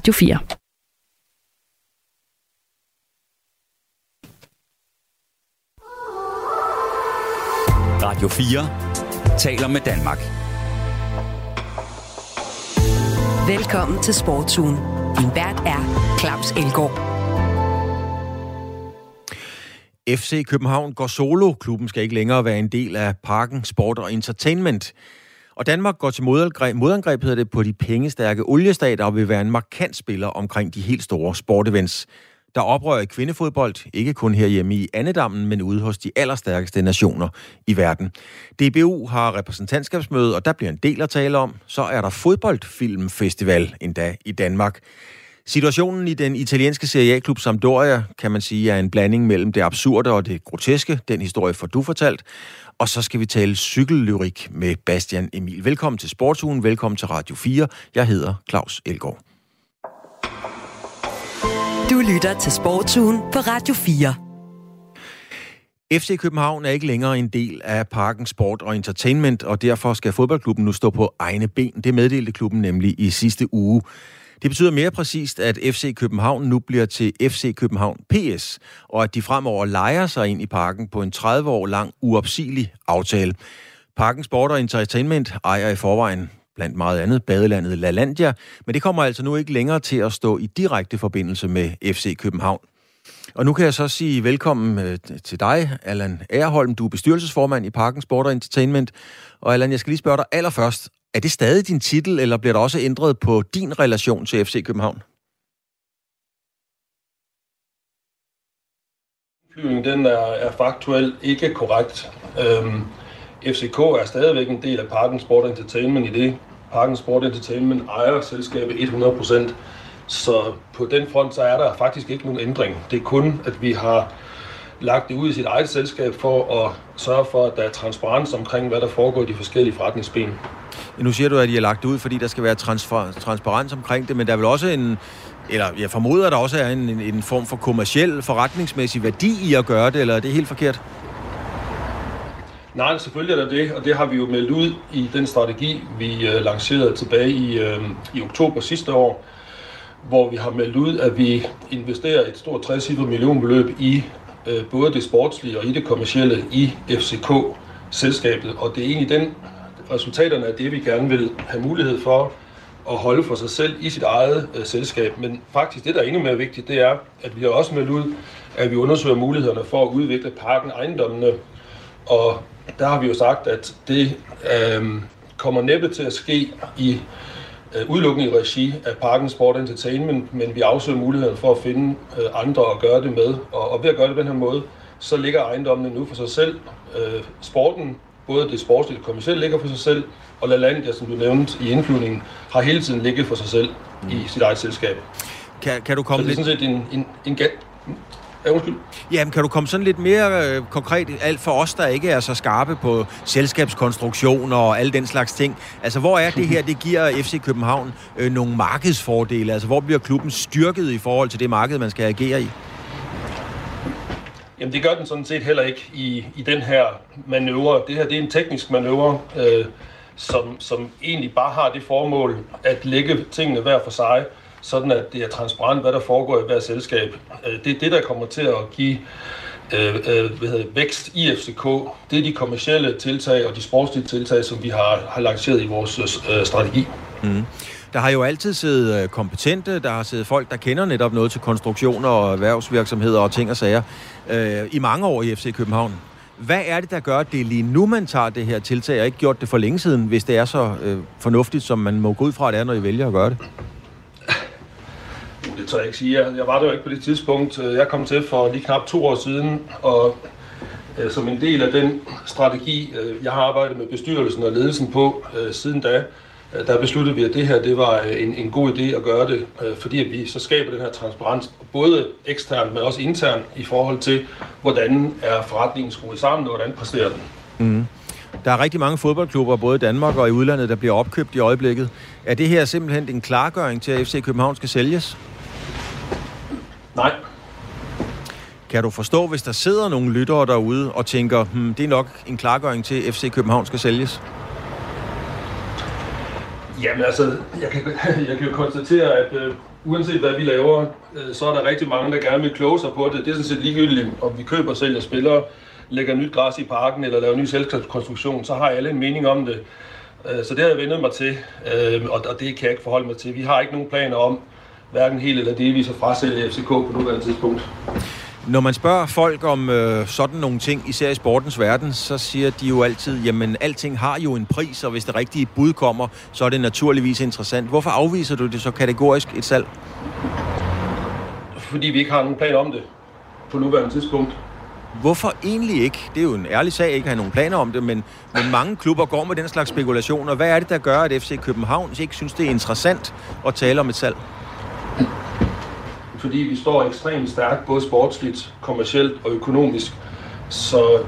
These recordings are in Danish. Radio 4. Radio 4 taler med Danmark. Velkommen til Sportsugen. Din vært er Klaus Elgaard. FC København går solo. Klubben skal ikke længere være en del af Parken Sport og Entertainment. Og Danmark går til modangreb hedder det, på de pengestærke oliestater og vil være en markant spiller omkring de helt store sportevents. Der oprører kvindefodbold, ikke kun herhjemme i Annedammen, men ude hos de allerstærkeste nationer i verden. DBU har repræsentantskabsmøde, og der bliver en del at tale om. Så er der fodboldfilmfestival endda i Danmark. Situationen i den italienske Serie A-klub Sampdoria, kan man sige, er en blanding mellem det absurde og det groteske. Den historie får du fortalt. Og så skal vi tale cykellyrik med Bastian Emil. Velkommen til Sportsugen, velkommen til Radio 4. Jeg hedder Klaus Elgaard. Du lytter til Sportsugen på Radio 4. FC København er ikke længere en del af Parken Sport og Entertainment, og derfor skal fodboldklubben nu stå på egne ben. Det meddelte klubben nemlig i sidste uge. Det betyder mere præcist, at FC København nu bliver til FC København PS, og at de fremover lejer sig ind i parken på en 30 år lang uopsigelig aftale. Parken Sport og Entertainment ejer i forvejen blandt meget andet badelandet Lalandia, men det kommer altså nu ikke længere til at stå i direkte forbindelse med FC København. Og nu kan jeg så sige velkommen til dig, Allan Agerholm. Du er bestyrelsesformand i Parken Sport og Entertainment. Og Allan, jeg skal lige spørge dig allerførst. Er det stadig din titel, eller bliver der også ændret på din relation til FC København? Den er faktuelt ikke korrekt. FCK er stadigvæk en del af Parken Sport Entertainment i det. Parken Sport Entertainment ejer selskabet 100%. Så på den front så er der faktisk ikke nogen ændring. Det er kun, at vi har lagt det ud i sit eget selskab for at sørge for, at der er transparens omkring, hvad der foregår i de forskellige forretningsben. Nu siger du, at I har lagt det ud, fordi der skal være transparens omkring det, men der er vel også jeg formoder, der også er en form for kommerciel, forretningsmæssig værdi i at gøre det, eller er det helt forkert? Nej, selvfølgelig er der det, og det har vi jo meldt ud i den strategi, vi lancerede tilbage i oktober sidste år, hvor vi har meldt ud, at vi investerer et stort 60 millionbeløb i både det sportslige og i det kommercielle i FCK-selskabet, og det er egentlig den resultaterne af det, vi gerne vil have mulighed for at holde for sig selv i sit eget selskab. Men faktisk det, der er endnu mere vigtigt, det er, at vi har også meldt ud, at vi undersøger mulighederne for at udvikle parken ejendommene. Og der har vi jo sagt, at det kommer næppe til at ske i udelukkende i regi af Parken Sport Entertainment, men vi afsøger muligheden for at finde andre at gøre det med. Og ved at gøre det på den her måde, så ligger ejendommene nu for sig selv. Sporten, både det sportslige og det kommercielle, ligger for sig selv, og Lalandia, som du nævnte i indflyvningen, har hele tiden ligget for sig selv i sit eget selskab. Kan du komme så det er sådan set en gæt. Jamen, kan du komme sådan lidt mere konkret alt for os, der ikke er så skarpe på selskabskonstruktioner og alle den slags ting? Altså, hvor er det her, det giver FC København nogle markedsfordele? Altså, hvor bliver klubben styrket i forhold til det marked, man skal agere i? Jamen, det gør den sådan set heller ikke i den her manøvre. Det her, det er en teknisk manøvre, som egentlig bare har det formål at lægge tingene hver for sig, sådan at det er transparent, hvad der foregår i hver selskab. Det er det, der kommer til at give vækst i FCK. Det er de kommercielle tiltag og de sportslige tiltag, som vi har lanceret i vores strategi. Mm. Der har jo altid siddet kompetente, der har siddet folk, der kender netop noget til konstruktioner og erhvervsvirksomheder og ting og sager i mange år i FC København. Hvad er det, der gør, at det lige nu, man tager det her tiltag, og ikke gjort det for længe siden, hvis det er så fornuftigt, som man må gå ud fra, det er, når I vælger at gøre det? Det tør jeg ikke sige. Jeg var der jo ikke på det tidspunkt. Jeg kom til for lige knap 2 år siden, og som en del af den strategi, jeg har arbejdet med bestyrelsen og ledelsen på siden da, der besluttede vi, at det her det var en god idé at gøre det, fordi at vi så skaber den her transparens, både eksternt, men også internt, i forhold til, hvordan er forretningen skruet sammen, og hvordan præsterer den. Mm. Der er rigtig mange fodboldklubber, både i Danmark og i udlandet, der bliver opkøbt i øjeblikket. Er det her simpelthen en klargøring til, at FC København skal sælges? Nej. Kan du forstå, hvis der sidder nogle lyttere derude og tænker, det er nok en klargøring til, at FC København skal sælges? Jamen altså, jeg kan jo konstatere, at uanset hvad vi laver, så er der rigtig mange, der gerne vil kloge sig på det. Det er sådan set ligegyldigt, om vi køber, sælger spillere, lægger nyt græs i parken eller laver ny selvkonstruktion, så har alle en mening om det. Så det har jeg vendet mig til, og det kan jeg ikke forholde mig til. Vi har ikke nogen planer om, hverken helt eller delvis at frasælge FCK på nuværende tidspunkt. Når man spørger folk om sådan nogle ting, især i sportens verden, så siger de jo altid, jamen alting har jo en pris, og hvis det rigtige bud kommer, så er det naturligvis interessant. Hvorfor afviser du det så kategorisk et salg? Fordi vi ikke har nogen plan om det på nuværende tidspunkt. Hvorfor egentlig ikke? Det er jo en ærlig sag, ikke at have nogen planer om det, men mange klubber går med den slags spekulationer. Hvad er det, der gør, at FC København ikke synes, det er interessant at tale om et salg? Fordi vi står ekstremt stærkt, både sportsligt, kommercielt og økonomisk. Så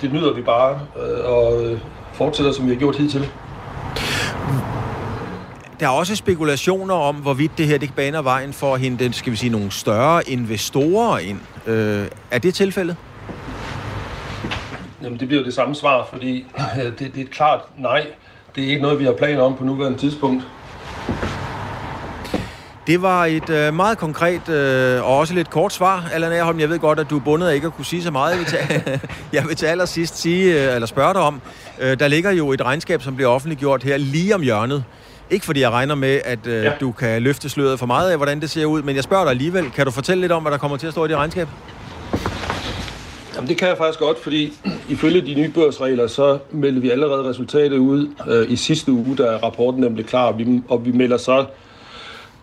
det nyder vi bare og fortsætter, som vi har gjort hidtil. Der er også spekulationer om, hvorvidt det her det baner vejen for at hente, skal vi sige, nogle større investorer ind. Er det tilfældet? Jamen, det bliver jo det samme svar, fordi det er et klart nej. Det er ikke noget, vi har planer om på nuværende tidspunkt. Det var et meget konkret og også lidt kort svar, Allan Agerholm. Jeg ved godt, at du er bundet af ikke at kunne sige så meget. Jeg vil til allersidst spørge dig om. Der ligger jo et regnskab, som bliver offentliggjort her lige om hjørnet. Ikke fordi jeg regner med, at du kan løfte sløret for meget af, hvordan det ser ud, men jeg spørger dig alligevel. Kan du fortælle lidt om, hvad der kommer til at stå i det regnskab? Jamen, det kan jeg faktisk godt, fordi ifølge de nye børsregler, så melder vi allerede resultatet ud i sidste uge, da rapporten nemlig klar, og vi melder så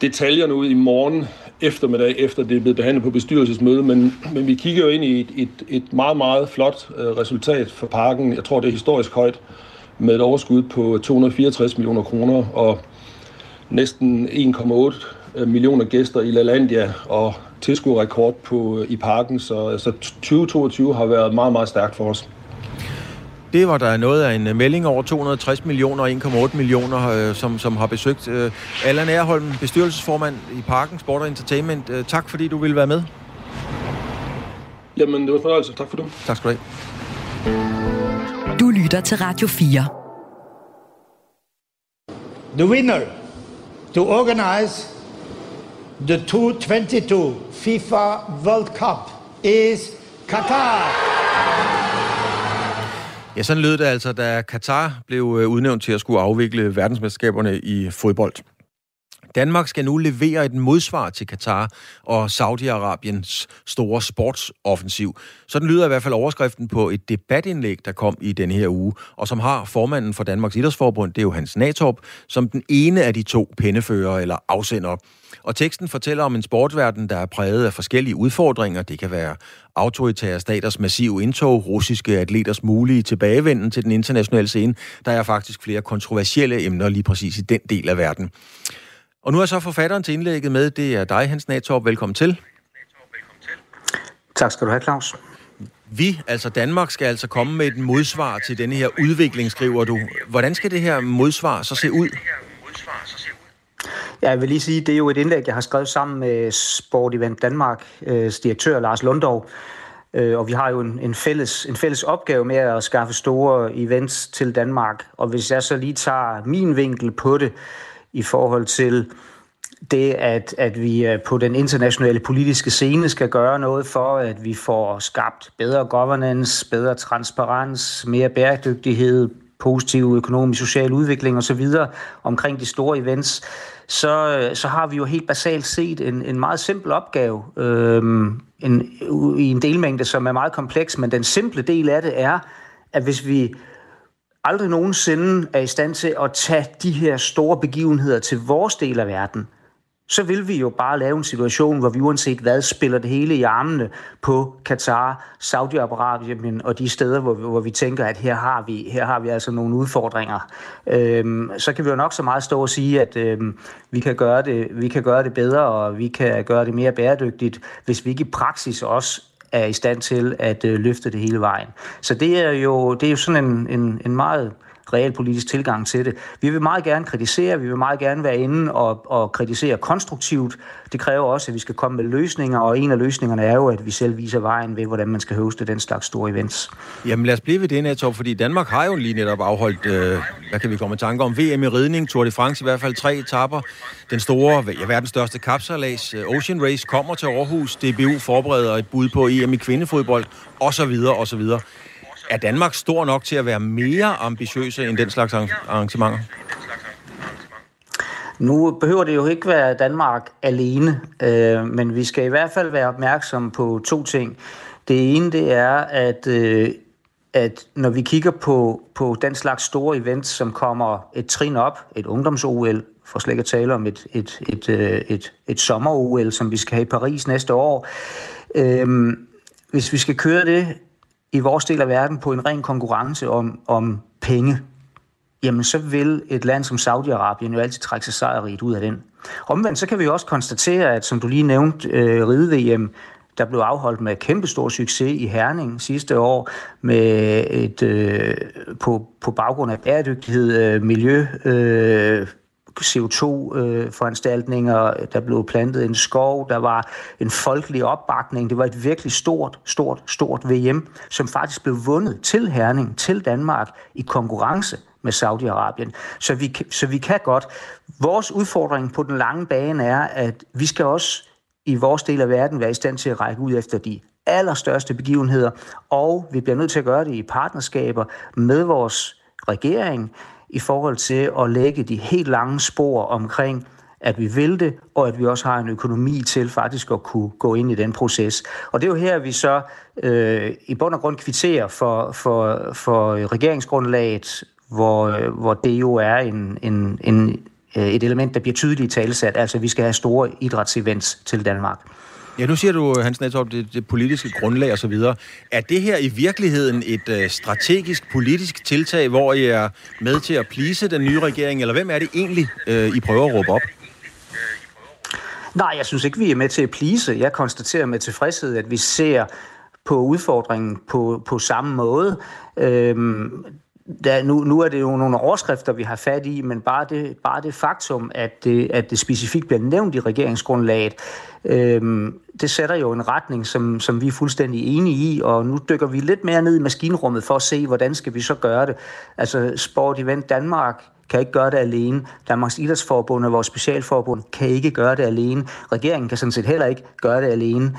detaljerne ud i morgen eftermiddag, efter det er blevet behandlet på bestyrelsesmøde, men vi kigger jo ind i et meget, meget flot resultat for parken. Jeg tror, det er historisk højt, med et overskud på 264 millioner kroner og næsten 1,8 millioner gæster i Lalandia og tilskuerrekord i parken. Så 2022 har været meget, meget stærkt for os. Det var der noget af en melding over 260 millioner og 1,8 millioner, som har besøgt. Allan Agerholm, bestyrelsesformand i Parken Sport & Entertainment. Tak fordi du ville være med. Jamen, det var en fornøjelse. Tak for det. Tak skal du have. Du lytter til Radio 4. The winner to organize the 2022 FIFA World Cup is Qatar. Ja, sådan lød det altså, da Qatar blev udnævnt til at skulle afvikle verdensmesterskaberne i fodbold. Danmark skal nu levere et modsvar til Qatar og Saudi-Arabiens store sportsoffensiv. Sådan lyder i hvert fald overskriften på et debatindlæg, der kom i denne her uge, og som har formanden for Danmarks Idrætsforbund, det er jo Hans Natorp, som den ene af de to pennefører eller afsender. Og teksten fortæller om en sportverden, der er præget af forskellige udfordringer. Det kan være autoritære staters massive indtog, russiske atleters mulige tilbagevenden til den internationale scene. Der er faktisk flere kontroversielle emner lige præcis i den del af verden. Og nu er så forfatteren til indlægget med, det er dig, Hans Natorp. Velkommen til. Tak skal du have, Klaus. Vi, altså Danmark, skal altså komme med et modsvar til denne her udvikling, skriver du. Hvordan skal det her modsvar så se ud? Ja, jeg vil lige sige, det er jo et indlæg, jeg har skrevet sammen med Sport Event Danmark, direktør Lars Lundov. Og vi har jo en fælles opgave med at skaffe store events til Danmark. Og hvis jeg så lige tager min vinkel på det, i forhold til det, at vi på den internationale politiske scene skal gøre noget for, at vi får skabt bedre governance, bedre transparens, mere bæredygtighed, positiv økonomisk, social udvikling osv. omkring de store events, så har vi jo helt basalt set en meget simpel opgave i en delmængde, som er meget kompleks, men den simple del af det er, at hvis vi aldrig nogensinde er i stand til at tage de her store begivenheder til vores del af verden, så vil vi jo bare lave en situation, hvor vi uanset hvad spiller det hele i armene på Qatar, Saudi-Arabien og de steder, hvor vi tænker, at her har vi altså nogle udfordringer. Så kan vi jo nok så meget stå og sige, at vi kan gøre det bedre, og vi kan gøre det mere bæredygtigt, hvis vi ikke i praksis også er i stand til at løfte det hele vejen. Så det er jo sådan en meget realpolitisk tilgang til det. Vi vil meget gerne kritisere, vi vil meget gerne være inde og kritisere konstruktivt. Det kræver også, at vi skal komme med løsninger, og en af løsningerne er jo, at vi selv viser vejen ved, hvordan man skal hoste den slags store events. Jamen lad os blive ved det, Natorp, fordi Danmark har jo lige netop afholdt, hvad kan vi komme i tanke om, VM i ridning, Tour de France i hvert fald 3 etaper, den store, verdens største kapsejlads, Ocean Race kommer til Aarhus, DBU forbereder et bud på EM i kvindefodbold, osv. Er Danmark stor nok til at være mere ambitiøse end den slags arrangementer? Nu behøver det jo ikke være Danmark alene, men vi skal i hvert fald være opmærksomme på 2 ting. Det ene, det er, at når vi kigger på den slags store event, som kommer et trin op, et ungdoms-OL, for slet ikke at tale om et sommer-OL, som vi skal have i Paris næste år. Hvis vi skal køre det i vores del af verden på en ren konkurrence om penge, jamen så vil et land som Saudi-Arabien jo altid trække sig sejrigt ud af den. Omvendt så kan vi også konstatere, at som du lige nævnte, ride-VM, der blev afholdt med kæmpestor succes i Herning sidste år med på baggrund af bæredygtighed, miljø, CO2-foranstaltninger, der blev plantet en skov, der var en folkelig opbakning. Det var et virkelig stort VM, som faktisk blev vundet til Herning, til Danmark, i konkurrence med Saudi-Arabien. Så vi kan godt. Vores udfordring på den lange bane er, at vi skal også i vores del af verden være i stand til at række ud efter de allerstørste begivenheder, og vi bliver nødt til at gøre det i partnerskaber med vores regering, i forhold til at lægge de helt lange spor omkring, at vi vil det, og at vi også har en økonomi til faktisk at kunne gå ind i den proces. Og det er jo her, vi så i bund og grund kvitterer for regeringsgrundlaget, hvor det jo er et element, der bliver tydeligt talsat. Altså, vi skal have store idrætsevents til Danmark. Ja, nu siger du, Hans Natorp, det politiske grundlag og så videre. Er det her i virkeligheden et strategisk politisk tiltag, hvor I er med til at please den nye regering, eller hvem er det egentlig, I prøver at råbe op? Nej, jeg synes ikke, vi er med til at please. Jeg konstaterer med tilfredshed, at vi ser på udfordringen på samme måde. Nu er det jo nogle overskrifter, vi har fat i, men bare det faktum, at det specifikt bliver nævnt i regeringsgrundlaget, det sætter jo en retning, som vi er fuldstændig enige i, og nu dykker vi lidt mere ned i maskinrummet for at se, hvordan skal vi så gøre det. Altså Sport Event Danmark kan ikke gøre det alene. Danmarks Idrætsforbund og vores specialforbund kan ikke gøre det alene. Regeringen kan sådan set heller ikke gøre det alene.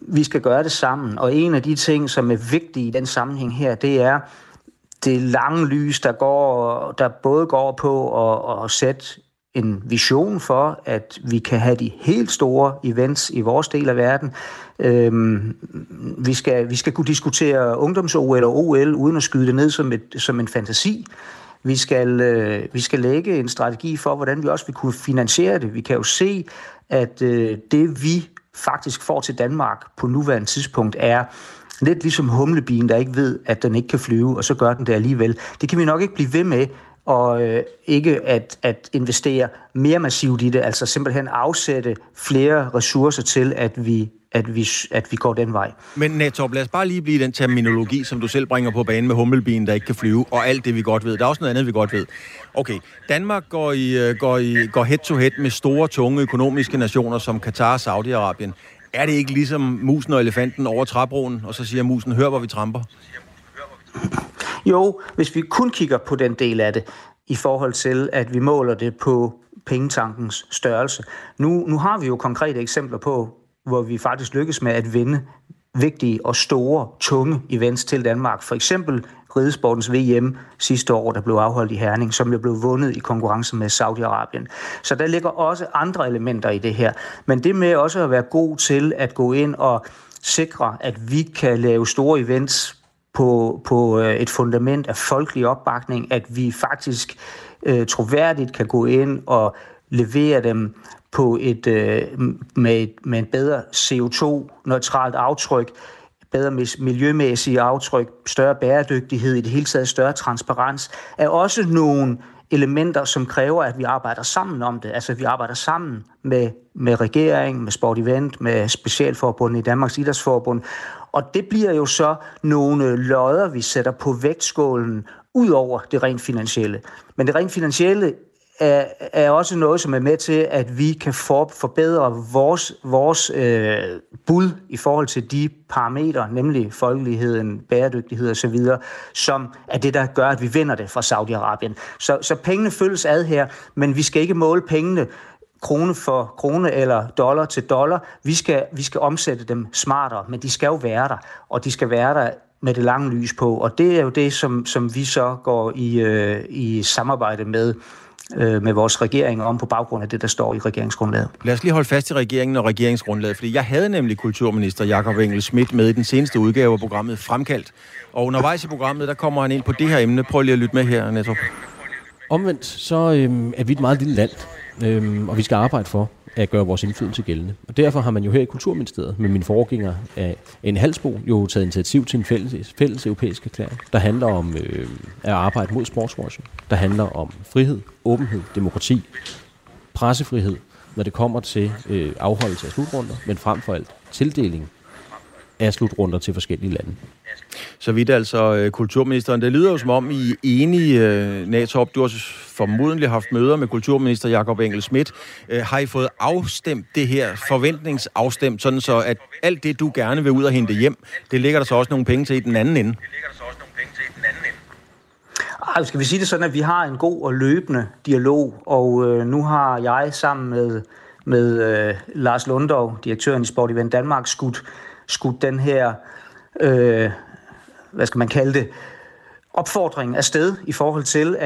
Vi skal gøre det sammen, og en af de ting, som er vigtige i den sammenhæng her, det er det lange lys, der både går på at sætte en vision for, at vi kan have de helt store events i vores del af verden. Vi skal kunne diskutere ungdoms-OL og OL, uden at skyde det ned som en fantasi. Vi skal lægge en strategi for, hvordan vi også vil kunne finansiere det. Vi kan jo se, at det vi faktisk får til Danmark på nuværende tidspunkt er lidt ligesom humlebien, der ikke ved, at den ikke kan flyve, og så gør den det alligevel. Det kan vi nok ikke blive ved med, og ikke at investere mere massivt i det, altså simpelthen afsætte flere ressourcer til, at vi går den vej. Men Natorp, lad os bare lige blive den terminologi, som du selv bringer på banen med humlebien, der ikke kan flyve, og alt det, vi godt ved. Der er også noget andet, vi godt ved. Okay, Danmark går head-to-head med store, tunge økonomiske nationer som Katar og Saudi-Arabien. Er det ikke ligesom musen og elefanten over træbroen, og så siger musen, hør, hvor vi tramper? Jo, hvis vi kun kigger på den del af det, i forhold til, at vi måler det på pengetankens størrelse. Nu har vi jo konkrete eksempler på, hvor vi faktisk lykkes med at vinde vigtige og store, tunge events til Danmark. For eksempel ridesportens VM sidste år, der blev afholdt i Herning, som jo blev vundet i konkurrence med Saudi-Arabien. Så der ligger også andre elementer i det her. Men det med også at være god til at gå ind og sikre, at vi kan lave store events på et fundament af folkelig opbakning, at vi faktisk troværdigt kan gå ind og levere dem på med en bedre CO2-neutralt aftryk, bedre miljømæssige aftryk, større bæredygtighed, i det hele taget større transparens, er også nogle elementer, som kræver, at vi arbejder sammen om det. Altså, vi arbejder sammen med regering, med Sport Event, med specialforbundet i Danmarks Idrætsforbund, Og det bliver jo så nogle lodder, vi sætter på vægtskålen ud over det rent finansielle. Men det rent finansielle er også noget, som er med til, at vi kan forbedre vores bud i forhold til de parametre, nemlig folkeligheden, bæredygtighed osv., som er det, der gør, at vi vinder det fra Saudi-Arabien. Så pengene følges ad her, men vi skal ikke måle pengene krone for krone eller dollar til dollar. Vi skal omsætte dem smartere, men de skal jo være der, og de skal være der med det lange lys på. Og det er jo det, som vi så går i samarbejde med vores regering om på baggrund af det, der står i regeringsgrundlaget. Lad os lige holde fast i regeringen og regeringsgrundlaget, fordi jeg havde nemlig kulturminister Jakob Engel-Schmidt med i den seneste udgave af programmet Fremkaldt. Og undervejs i programmet, der kommer han ind på det her emne. Prøv lige at lytte med her, Natorp. Omvendt, så er vi et meget lille land, og vi skal arbejde for at gøre vores indflydelse gældende. Og derfor har man jo her i Kulturministeriet med mine forgænger af en halsbo jo taget initiativ til en fælles europæisk erklæring, der handler om at arbejde mod sportswashing, der handler om frihed, åbenhed, demokrati, pressefrihed, når det kommer til afholdelse af slutrunder, men frem for alt tildeling af slutrunder til forskellige lande. Så vidt altså kulturministeren. Det lyder jo som om, I er enige, Natorp. Du har formodentlig haft møder med kulturminister Jakob Engel-Schmidt. Har I fået afstemt det her, forventningsafstemt, sådan så at alt det, du gerne vil ud og hente hjem, det ligger der så også nogle penge til i den anden ende? Skal vi sige det sådan, at vi har en god og løbende dialog, og nu har jeg sammen med Lars Lundov, direktøren i Sport Event Danmark, skudt den her hvad skal man kalde det, opfordring afsted i forhold til,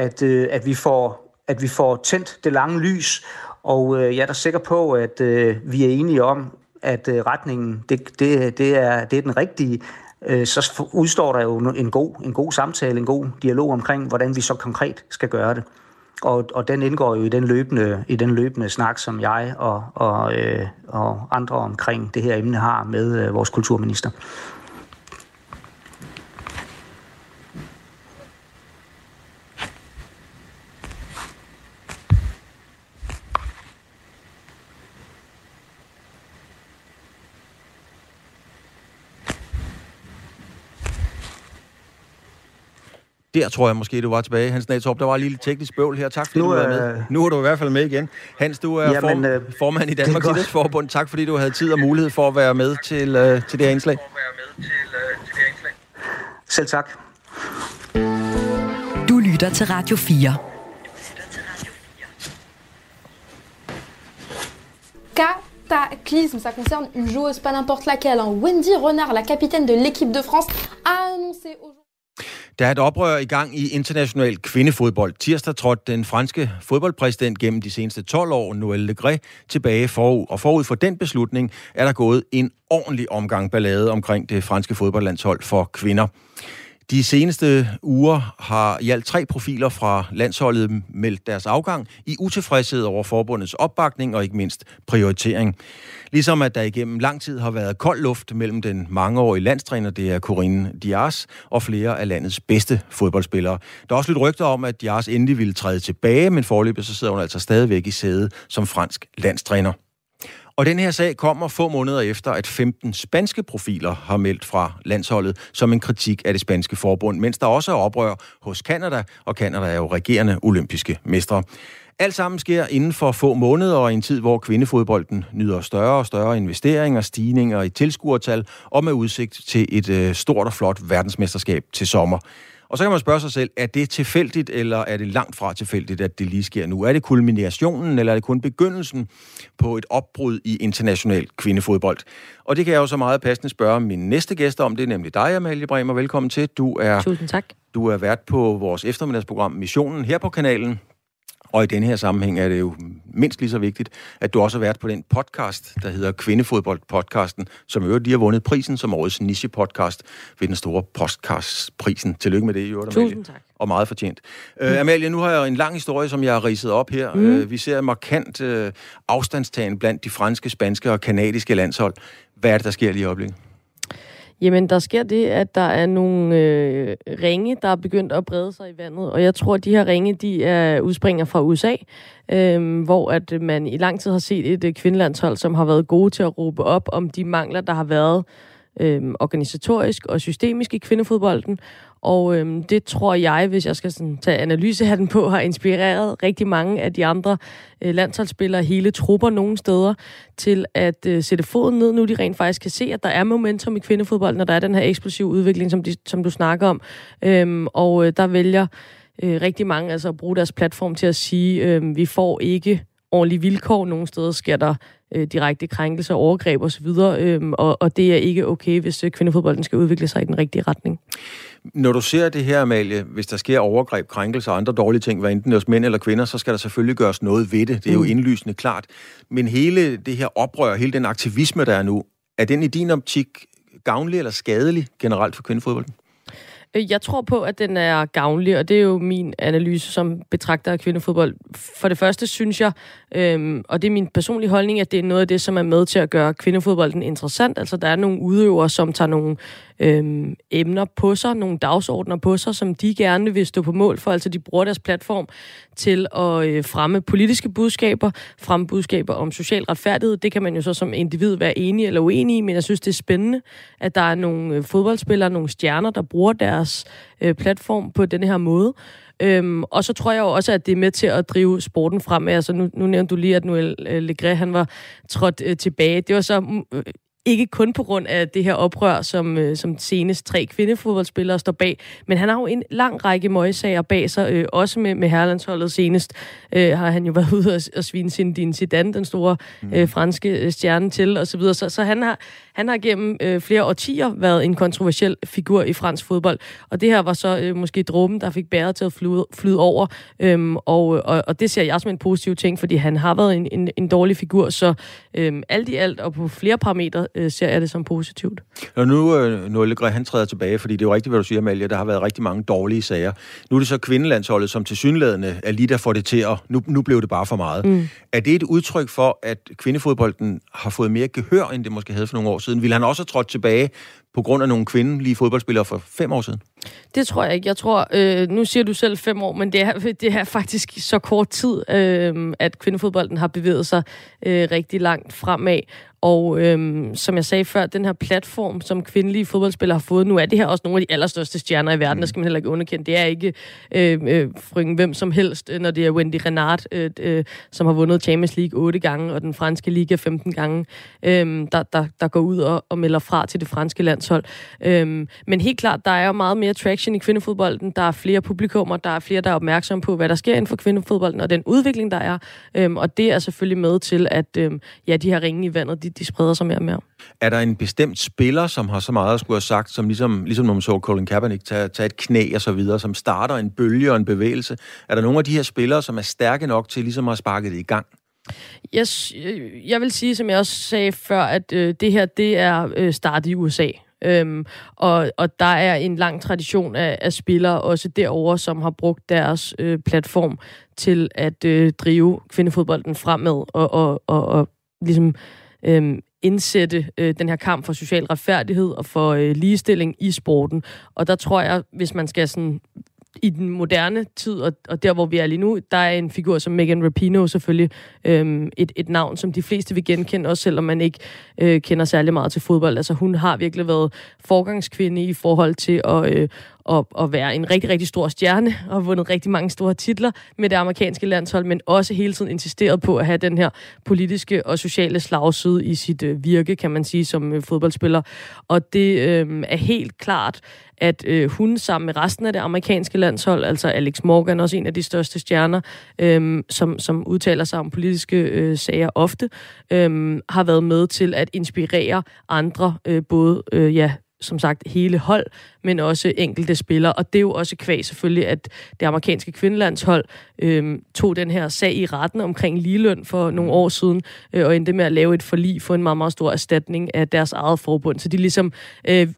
at vi får tændt det lange lys, og jeg er da sikker på, at vi er enige om, at retningen, det er den rigtige. Så udstår der jo en god samtale, en god dialog omkring, hvordan vi så konkret skal gøre det. Og den indgår jo i den løbende snak, som jeg og andre omkring det her emne har med vores kulturminister. Der tror jeg måske, du var tilbage, Hans Natorp. Der var lige lidt teknisk bøvl her. Tak fordi du var med. Nu er du i hvert fald med igen. Hans, du er formand i Danmarks Idrætsforbund. Tak fordi du havde tid og mulighed for at være med til det her indslag. Selv tak. Du lytter til Radio 4. Ça concerne une joueuse pas n'importe laquelle. Wendy Renard, la capitaine de l'équipe de France, a annoncé aujourd'hui. Der er et oprør i gang i international kvindefodbold. Tirsdag trådte den franske fodboldpræsident gennem de seneste 12 år, Noël Le Graët, tilbage forud. Og forud for den beslutning er der gået en ordentlig omgang ballade omkring det franske fodboldlandshold for kvinder. De seneste uger har i alt 3 profiler fra landsholdet meldt deres afgang i utilfredshed over forbundets opbakning og ikke mindst prioritering. Ligesom at der igennem lang tid har været kold luft mellem den mangeårige landstræner, det er Corinne Dias, og flere af landets bedste fodboldspillere. Der er også lidt rygter om, at Dias endelig ville træde tilbage, men foreløbig så sidder hun altså stadigvæk i sædet som fransk landstræner. Og den her sag kommer få måneder efter, at 15 spanske profiler har meldt fra landsholdet som en kritik af det spanske forbund, mens der også er oprør hos Canada, og Canada er jo regerende olympiske mestre. Alt sammen sker inden for få måneder og i en tid, hvor kvindefodbolden nyder større og større investeringer, stigninger i tilskuertal og med udsigt til et stort og flot verdensmesterskab til sommer. Og så kan man spørge sig selv, er det tilfældigt, eller er det langt fra tilfældigt, at det lige sker nu? Er det kulminationen, eller er det kun begyndelsen på et opbrud i international kvindefodbold? Og det kan jeg jo så meget passende spørge mine næste gæster om. Det er nemlig dig, Amalie Bremer. Velkommen til. Tusind tak. Du er vært på vores eftermiddagsprogram Missionen her på kanalen. Og i denne her sammenhæng er det jo mindst lige så vigtigt, at du også har været på den podcast, der hedder Kvindefodboldpodcasten, som i øvrigt lige har vundet prisen som årets niche-podcast ved den store podcastprisen. Tillykke med det, i øvrigt, Amalie. Tusind tak. Og meget fortjent. Amalie, nu har jeg en lang historie, som jeg har ridset op her. Vi ser markant afstandstagen blandt de franske, spanske og kanadiske landshold. Hvad er det, der sker lige i øjeblikket? Jamen, der sker det, at der er nogle ringe, der er begyndt at brede sig i vandet. Og jeg tror, at de her ringe, de er udspringer fra USA, hvor at man i lang tid har set et kvindelandshold, som har været gode til at råbe op om de mangler, der har været organisatorisk og systemisk i kvindefodbolden. Og det tror jeg, hvis jeg skal sådan tage analysehatten på, har inspireret rigtig mange af de andre landsholdsspillere, hele trupper nogle steder, til at sætte foden ned nu. De rent faktisk kan se, at der er momentum i kvindefodbolden, når der er den her eksplosive udvikling, som du snakker om. Og der vælger rigtig mange altså at bruge deres platform til at sige, vi får ikke ordentlige vilkår. Nogle steder sker der direkte krænkelser, overgreb osv., og det er ikke okay, hvis kvindefodbolden skal udvikle sig i den rigtige retning. Når du ser det her, Amalie, hvis der sker overgreb, krænkelser og andre dårlige ting, hvad enten hos mænd eller kvinder, så skal der selvfølgelig gøres noget ved det. Det er jo indlysende klart. Men hele det her oprør, hele den aktivisme, der er nu, er den i din optik gavnlig eller skadelig generelt for kvindefodbolden? Jeg tror på, at den er gavnlig, og det er jo min analyse som betragter af kvindefodbold. For det første synes jeg, og det er min personlige holdning, at det er noget af det, som er med til at gøre kvindefodbolden interessant. Altså, der er nogle udøvere, som tager nogle emner på sig, nogle dagsordner på sig, som de gerne vil stå på mål for. Altså, de bruger deres platform til at fremme politiske budskaber, fremme budskaber om social retfærdighed. Det kan man jo så som individ være enig eller uenig i, men jeg synes, det er spændende, at der er nogle fodboldspillere, nogle stjerner, der bruger deres platform på denne her måde. Og så tror jeg jo også, at det er med til at drive sporten fremad. Altså, nu nævnte du lige, at Noël Le Graët, han var trådt tilbage. Det var så ikke kun på grund af det her oprør, som senest 3 kvindefodboldspillere står bag, men han har jo en lang række møgsager bag sig, også med herrelandsholdet senest. Har han jo været ude og svine sin Zidane, den store franske stjerne, til, og så videre. Så han har gennem flere årtier været en kontroversiel figur i fransk fodbold, og det her var så måske dråben, der fik bæret til at flyde over, og det ser jeg som en positiv ting, fordi han har været en dårlig figur, så alt i alt og på flere parametre ser jeg det som positivt. Og nu Noël Le Graët, han træder tilbage, fordi det er jo rigtigt, hvad du siger, Amalie, der har været rigtig mange dårlige sager. Nu er det så kvindelandsholdet, som tilsyneladende er lige der får det til at, nu blev det bare for meget. Er det et udtryk for, at kvindefodbolden har fået mere gehør, end det måske havde for nogle år siden? Ville han også have trådt tilbage på grund af nogle kvindelige fodboldspillere for 5 år siden? Det tror jeg ikke. Jeg tror, nu siger du selv 5 år, men det er faktisk så kort tid, at kvindefodbolden har bevæget sig rigtig langt fremad. Og som jeg sagde før, den her platform, som kvindelige fodboldspillere har fået nu, er det her også nogle af de allerstørste stjerner i verden, der skal man heller ikke underkende. Det er ikke hvem som helst, når det er Wendy Renard, som har vundet Champions League 8 gange, og den franske liga 15 gange, der går ud og melder fra til det franske landshold. Men helt klart, der er jo meget mere traction i kvindefodbolden. Der er flere publikummer, der er flere, der er opmærksomme på, hvad der sker inden for kvindefodbolden, og den udvikling, der er. Og det er selvfølgelig med til, at de her ringe i vandet, de spreder sig mere og mere. Er der en bestemt spiller, som har så meget at skulle have sagt, som ligesom når man så Colin Kaepernick tage et knæ og så videre, som starter en bølge og en bevægelse? Er der nogle af de her spillere, som er stærke nok til ligesom at sparke det i gang? Jeg vil sige, som jeg også sagde før, at det her, det er start i USA. Og der er en lang tradition af spillere også derovre, som har brugt deres platform til at drive kvindefodbolden fremad og ligesom indsætte den her kamp for social retfærdighed og for ligestilling i sporten. Og der tror jeg, hvis man skal sådan i den moderne tid, og der, hvor vi er lige nu, der er en figur som Megan Rapinoe selvfølgelig, et navn, som de fleste vil genkende, også selvom man ikke kender særlig meget til fodbold. Altså, hun har virkelig været forgangskvinde i forhold til at være en rigtig, rigtig stor stjerne og har vundet rigtig mange store titler med det amerikanske landshold, men også hele tiden insisteret på at have den her politiske og sociale slagside i sit virke, kan man sige, som fodboldspiller. Og det er helt klart, at hun sammen med resten af det amerikanske landshold, altså Alex Morgan, også en af de største stjerner, som udtaler sig om politiske sager ofte, har været med til at inspirere andre, både som sagt hele hold, men også enkelte spillere. Og det er jo også kvæg selvfølgelig, at det amerikanske kvindelandshold tog den her sag i retten omkring ligeløn for nogle år siden, og endte med at lave et forlig for en meget, meget stor erstatning af deres eget forbund. Så de ligesom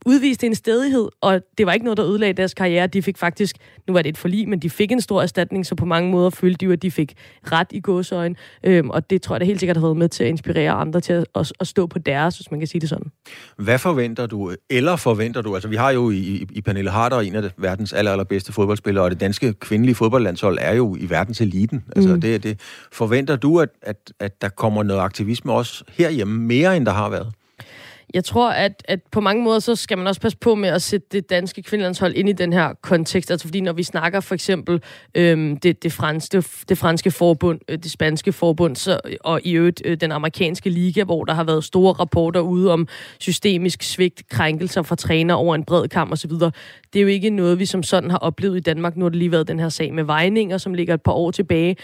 udviste en stædighed, og det var ikke noget, der ødelagde deres karriere. De fik faktisk, nu var det et forlig, men de fik en stor erstatning, så på mange måder følte de jo, at de fik ret i gåseøjne. Og det tror jeg da helt sikkert har været med til at inspirere andre til at stå på deres, hvis man kan sige det sådan. Hvad forventer du, altså vi har jo i Pernille Harder, en af verdens allerbedste fodboldspillere, og det danske kvindelige fodboldlandshold er jo i verdenseliten. Altså det forventer du, at der kommer noget aktivisme også herhjemme mere, end der har været? Jeg tror, at på mange måder, så skal man også passe på med at sætte det danske kvindelandshold ind i den her kontekst. Altså fordi når vi snakker for eksempel det franske forbund, det spanske forbund, og i øvrigt den amerikanske liga, hvor der har været store rapporter ude om systemisk svigt, krænkelser fra træner over en bred kamp osv., det er jo ikke noget, vi som sådan har oplevet i Danmark. Nu har det lige været den her sag med Vejninger, som ligger et par år tilbage.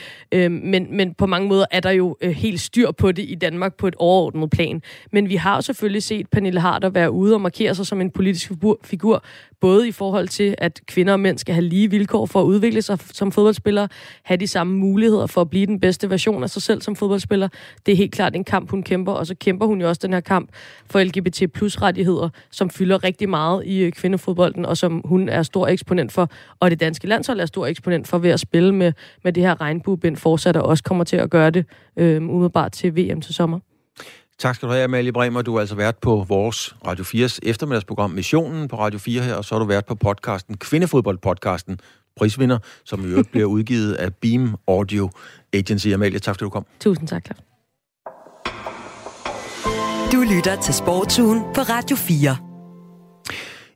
Men på mange måder er der jo helt styr på det i Danmark på et overordnet plan. Men vi har jo selvfølgelig set Pernille Harder være ude og markere sig som en politisk figur, både i forhold til, at kvinder og mænd skal have lige vilkår for at udvikle sig som fodboldspillere, have de samme muligheder for at blive den bedste version af sig selv som fodboldspiller. Det er helt klart en kamp, hun kæmper, og så kæmper hun jo også den her kamp for LGBT+-rettigheder, som fylder rigtig meget i kvindefodbolden, og som hun er stor eksponent for, og det danske landshold er stor eksponent for ved at spille med det her regnbuebind fortsat, og også kommer til at gøre det umiddelbart til VM til sommer. Tak skal du have, Amalie Bremer. Du har altså været på vores Radio 4's eftermiddagsprogram Missionen på Radio 4 her, og så har du været på podcasten Kvindefodboldpodcasten, prisvinder, som i øvrigt bliver udgivet af Beam Audio Agency. Amalie, tak fordi du kom. Tusind tak, Klaus. Du lytter til Sportsugen på Radio 4.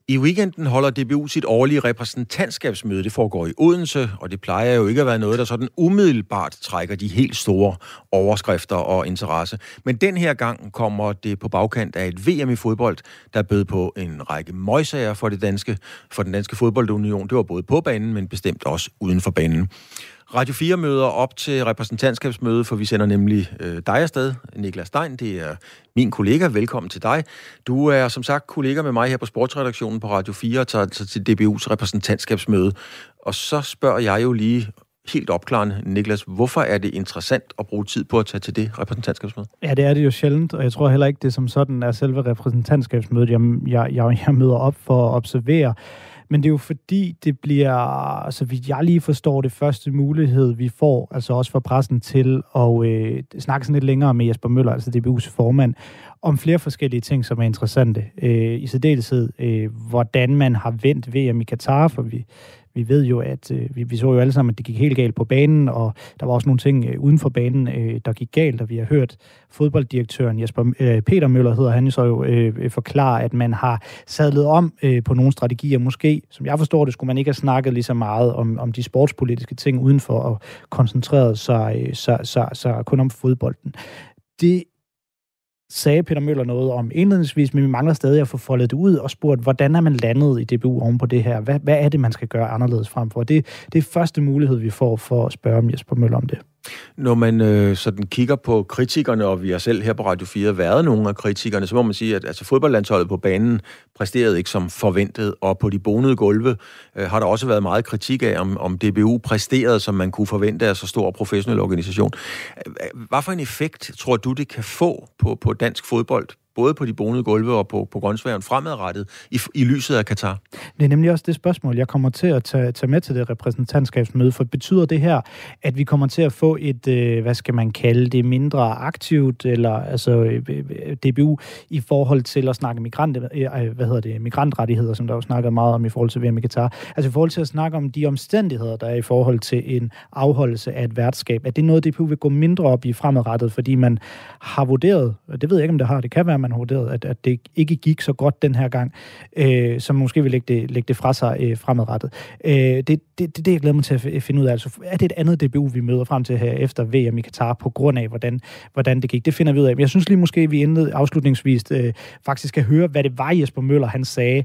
I weekenden holder DBU sit årlige repræsentantskabsmøde. Det foregår i Odense, og det plejer jo ikke at være noget, der sådan umiddelbart trækker de helt store overskrifter og interesse. Men den her gang kommer det på bagkant af et VM i fodbold, der bød på en række møgsager for den danske fodboldunion. Det var både på banen, men bestemt også uden for banen. Radio 4 møder op til repræsentantskabsmøde, for vi sender nemlig dig afsted, Niklas Stein. Det er min kollega. Velkommen til dig. Du er som sagt kollega med mig her på sportsredaktionen på Radio 4 og tager altså til DBU's repræsentantskabsmøde. Og så spørger jeg jo lige helt opklarende, Niklas, hvorfor er det interessant at bruge tid på at tage til det repræsentantskabsmøde? Ja, det er det jo sjældent, og jeg tror heller ikke, det som sådan er selve repræsentantskabsmødet, jeg møder op for at observere. Men det er jo fordi, det bliver, så vidt jeg lige forstår, det første mulighed, vi får, altså også fra pressen, til at snakke sådan lidt længere med Jesper Møller, altså DBU's formand, om flere forskellige ting, som er interessante. I særdeleshed, hvordan man har vendt VM i Katar, for vi ved jo, at vi så jo alle sammen, at det gik helt galt på banen, og der var også nogle ting uden for banen, der gik galt, og vi har hørt fodbolddirektøren Peter Møller, hedder han jo så forklare, at man har sadlet om på nogle strategier. Måske, som jeg forstår det, skulle man ikke have snakket lige så meget om de sportspolitiske ting udenfor, og koncentreret sig så kun om fodbolden. Det sagde Peter Møller noget om indledningsvis, men vi mangler stadig at få foldet det ud og spurgt, hvordan er man landet i DBU oven på det her? Hvad er det, man skal gøre anderledes fremfor? Det er første mulighed, vi får for at spørge Jesper Møller om det. Når man sådan kigger på kritikerne, og vi har selv her på Radio 4 været nogle af kritikerne, så må man sige, at altså, fodboldlandsholdet på banen præsterede ikke som forventet, og på de bonede gulve har der også været meget kritik af, om DBU præsterede, som man kunne forvente af så stor professionel organisation. Hvad for en effekt tror du, det kan få på dansk fodbold, både på de bonede gulve og på grønsværen fremadrettet, i lyset af Katar? Det er nemlig også det spørgsmål, jeg kommer til at tage med til det repræsentantskabsmøde, for betyder det her, at vi kommer til at få et, hvad skal man kalde det, mindre aktivt, eller altså DBU, i forhold til at snakke migrantrettigheder, som der jo snakket meget om i forhold til VM i Katar, altså i forhold til at snakke om de omstændigheder, der er i forhold til en afholdelse af et værtskab, at det er noget, DBU vil gå mindre op i fremadrettet, fordi man har vurderet, og det ved jeg ikke, om det kan være, man har vurderet, at det ikke gik så godt den her gang, som måske vil lægge det fra sig fremadrettet. Det er jeg glæder mig til at finde ud af. Altså, er det et andet DBU, vi møder frem til her efter VM i Katar, på grund af, hvordan det gik? Det finder vi ud af. Men jeg synes lige måske, vi afslutningsvis faktisk kan høre, hvad det var, Jesper Møller, han sagde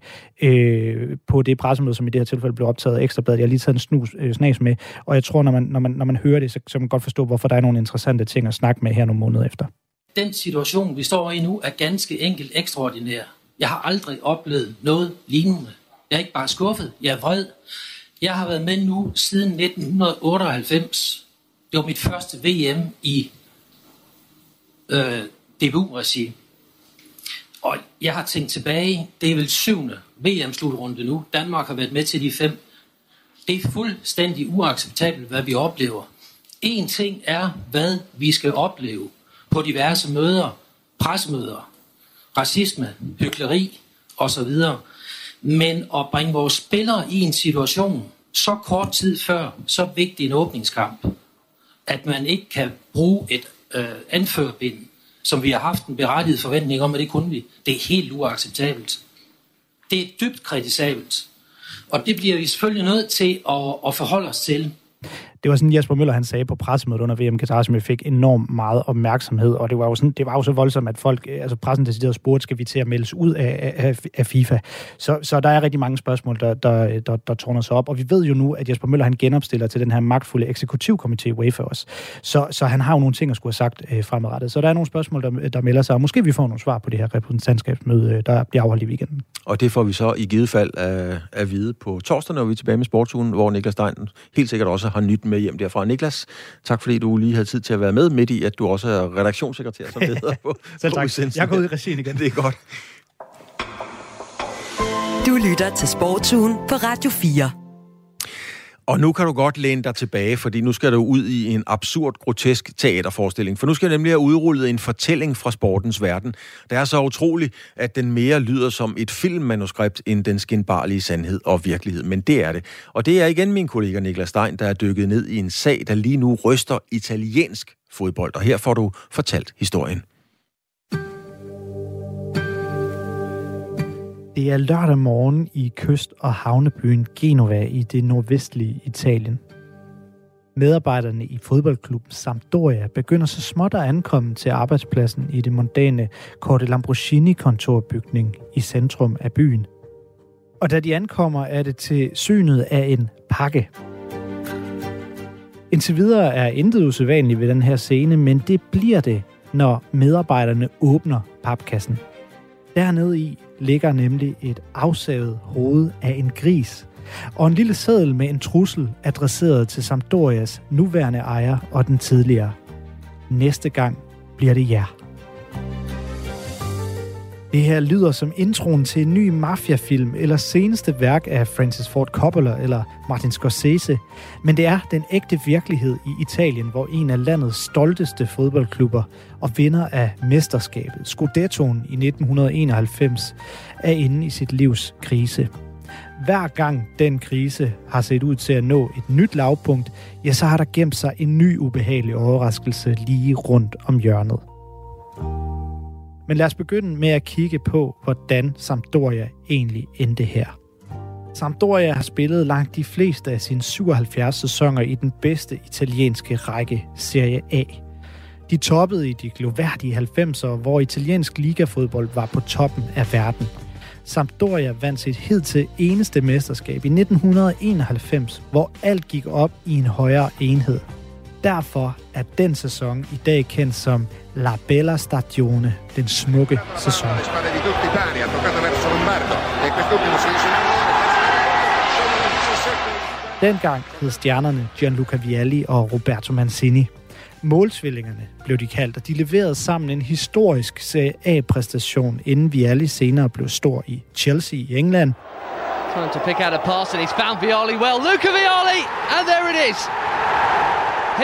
på det pressemøde, som i det her tilfælde blev optaget af Ekstrabladet. Jeg har lige taget en snas med, og jeg tror, når man hører det, så kan man godt forstå, hvorfor der er nogle interessante ting at snakke med her nogle måneder efter. Den situation, vi står i nu, er ganske enkelt ekstraordinær. Jeg har aldrig oplevet noget lignende. Jeg er ikke bare skuffet, jeg er vred. Jeg har været med nu siden 1998. Det var mit første VM i DBU-regi. Og jeg har tænkt tilbage, det er vel 7. VM-slutrunde nu. Danmark har været med til de 5. Det er fuldstændig uacceptabelt, hvad vi oplever. En ting er, hvad vi skal opleve på diverse møder, pressemøder, racisme, hykleri osv. Men at bringe vores spillere i en situation så kort tid før så vigtig en åbningskamp, at man ikke kan bruge et anførbind som vi har haft en berettiget forventning om, at det kunne vi. Det er helt uacceptabelt. Det er dybt kritisabelt. Og det bliver vi selvfølgelig nødt til at forholde os til. Det var sådan, Jesper Møller han sagde på pressemødet under VM Qatar, som fik enormt meget opmærksomhed, og det var jo, sådan, det var jo så voldsomt, at folk, altså pressen decideret spurgte, skal vi til at meldes ud af FIFA? Så der er rigtig mange spørgsmål, der tårner sig op, og vi ved jo nu, at Jesper Møller han genopstiller til den her magtfulde eksekutivkomité UEFA også. Så han har jo nogle ting at skulle have sagt fremadrettet. Så der er nogle spørgsmål, der melder sig, og måske vi får nogle svar på det her repræsentantskabsmøde, der bliver afholdt i weekenden. Og det får vi så i givet fald at vide på torsdag, når vi er tilbage med Sportsugen, hvor Niklas Stein helt sikkert også har nyt med hjem derfra. Niklas, tak fordi du lige havde tid til at være med, midt i at du også er redaktionssekretær, som det hedder på. Selv tak. Jeg går ud i regien igen. Det er godt. Du lytter til Sportsugen på Radio 4. Og nu kan du godt læne dig tilbage, fordi nu skal du ud i en absurd, grotesk teaterforestilling. For nu skal jeg nemlig have udrullet en fortælling fra sportens verden. Det er så utroligt, at den mere lyder som et filmmanuskript, end den skinbarlige sandhed og virkelighed. Men det er det. Og det er igen min kollega Niklas Stein, der er dykket ned i en sag, der lige nu ryster italiensk fodbold. Og her får du fortalt historien. Det er lørdag morgen i kyst- og havnebyen Genova i det nordvestlige Italien. Medarbejderne i fodboldklubben Sampdoria begynder så småt at ankomme til arbejdspladsen i det mondane Corte Lambruschini-kontorbygning i centrum af byen. Og da de ankommer, er det til synet af en pakke. Indtil videre er intet usædvanligt ved den her scene, men det bliver det, når medarbejderne åbner papkassen. Dernede i ligger nemlig et afsavet hoved af en gris, og en lille seddel med en trussel adresseret til Sampdorias nuværende ejer og den tidligere. Næste gang bliver det jer. Det her lyder som introen til en ny mafiafilm eller seneste værk af Francis Ford Coppola eller Martin Scorsese, men det er den ægte virkelighed i Italien, hvor en af landets stolteste fodboldklubber og vinder af mesterskabet, Scudettoen i 1991, er inde i sit livs krise. Hver gang den krise har set ud til at nå et nyt lavpunkt, ja, så har der gemt sig en ny ubehagelig overraskelse lige rundt om hjørnet. Men lad os begynde med at kigge på, hvordan Sampdoria egentlig endte her. Sampdoria har spillet langt de fleste af sine 77 sæsoner i den bedste italienske række, Serie A. De toppede i de gloværdige 90'er, hvor italiensk ligafodbold var på toppen af verden. Sampdoria vandt sit hidtil eneste mesterskab i 1991, hvor alt gik op i en højere enhed. Derfor er den sæson i dag kendt som La Bella Stagione, den smukke sæson. Dengang hed stjernerne Gianluca Vialli og Roberto Mancini. Målsvillingerne blev de kaldt, og de leverede sammen en historisk Serie A-præstation, inden Vialli senere blev stor i Chelsea i England. Trying to pick out a pass, and he's found Vialli well. Luca Vialli, and there it is.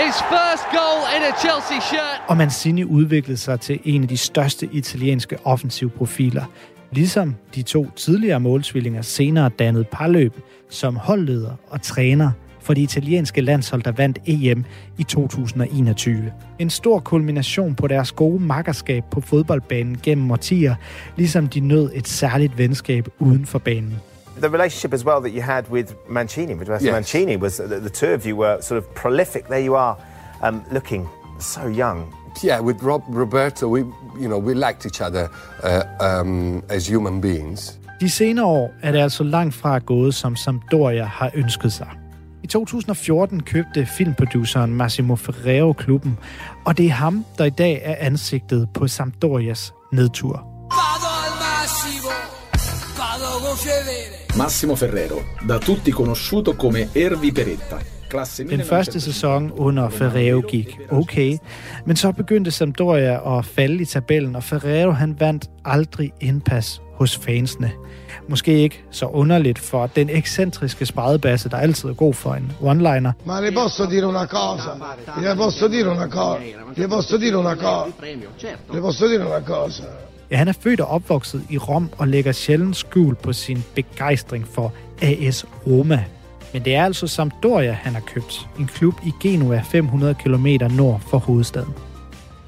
His first goal in a Chelsea shirt. Og Mancini udviklede sig til en af de største italienske offensivprofiler. Ligesom de to tidligere målsvillinger senere dannede parløb som holdleder og træner for det italienske landshold, der vandt EM i 2021. En stor kulmination på deres gode makkerskab på fodboldbanen gennem årtier, ligesom de nød et særligt venskab uden for banen. The relationship as well that you had with Mancini, Mancini was the two of you were sort of prolific. There you are, looking so young. Yeah, with Roberto, we liked each other as human beings. De senere år er det altså langt fra gået, som Sampdoria har ønsket sig. I 2014 købte filmproduceren Massimo Ferrero klubben, og det er ham, der i dag er ansigtet på Sampdorias nedtur. Massimo Ferrero, da tutti conosciuto come Ervi Peretta. Den første sæson under Ferrero gik okay, men så begyndte Sampdoria at falde i tabellen, og Ferrero han vandt aldrig indpas hos fansene. Måske ikke så underligt for den ekscentriske spadebasse, der altid er god for en one-liner. Ma le posso dire una cosa? Le posso dire una cosa? Le posso dire una cosa? Le posso dire una cosa? Ja, han er født og opvokset i Rom og lægger sjældent skjul på sin begejstring for AS Roma. Men det er altså Sampdoria, han har købt. En klub i Genua, 500 km nord for hovedstaden.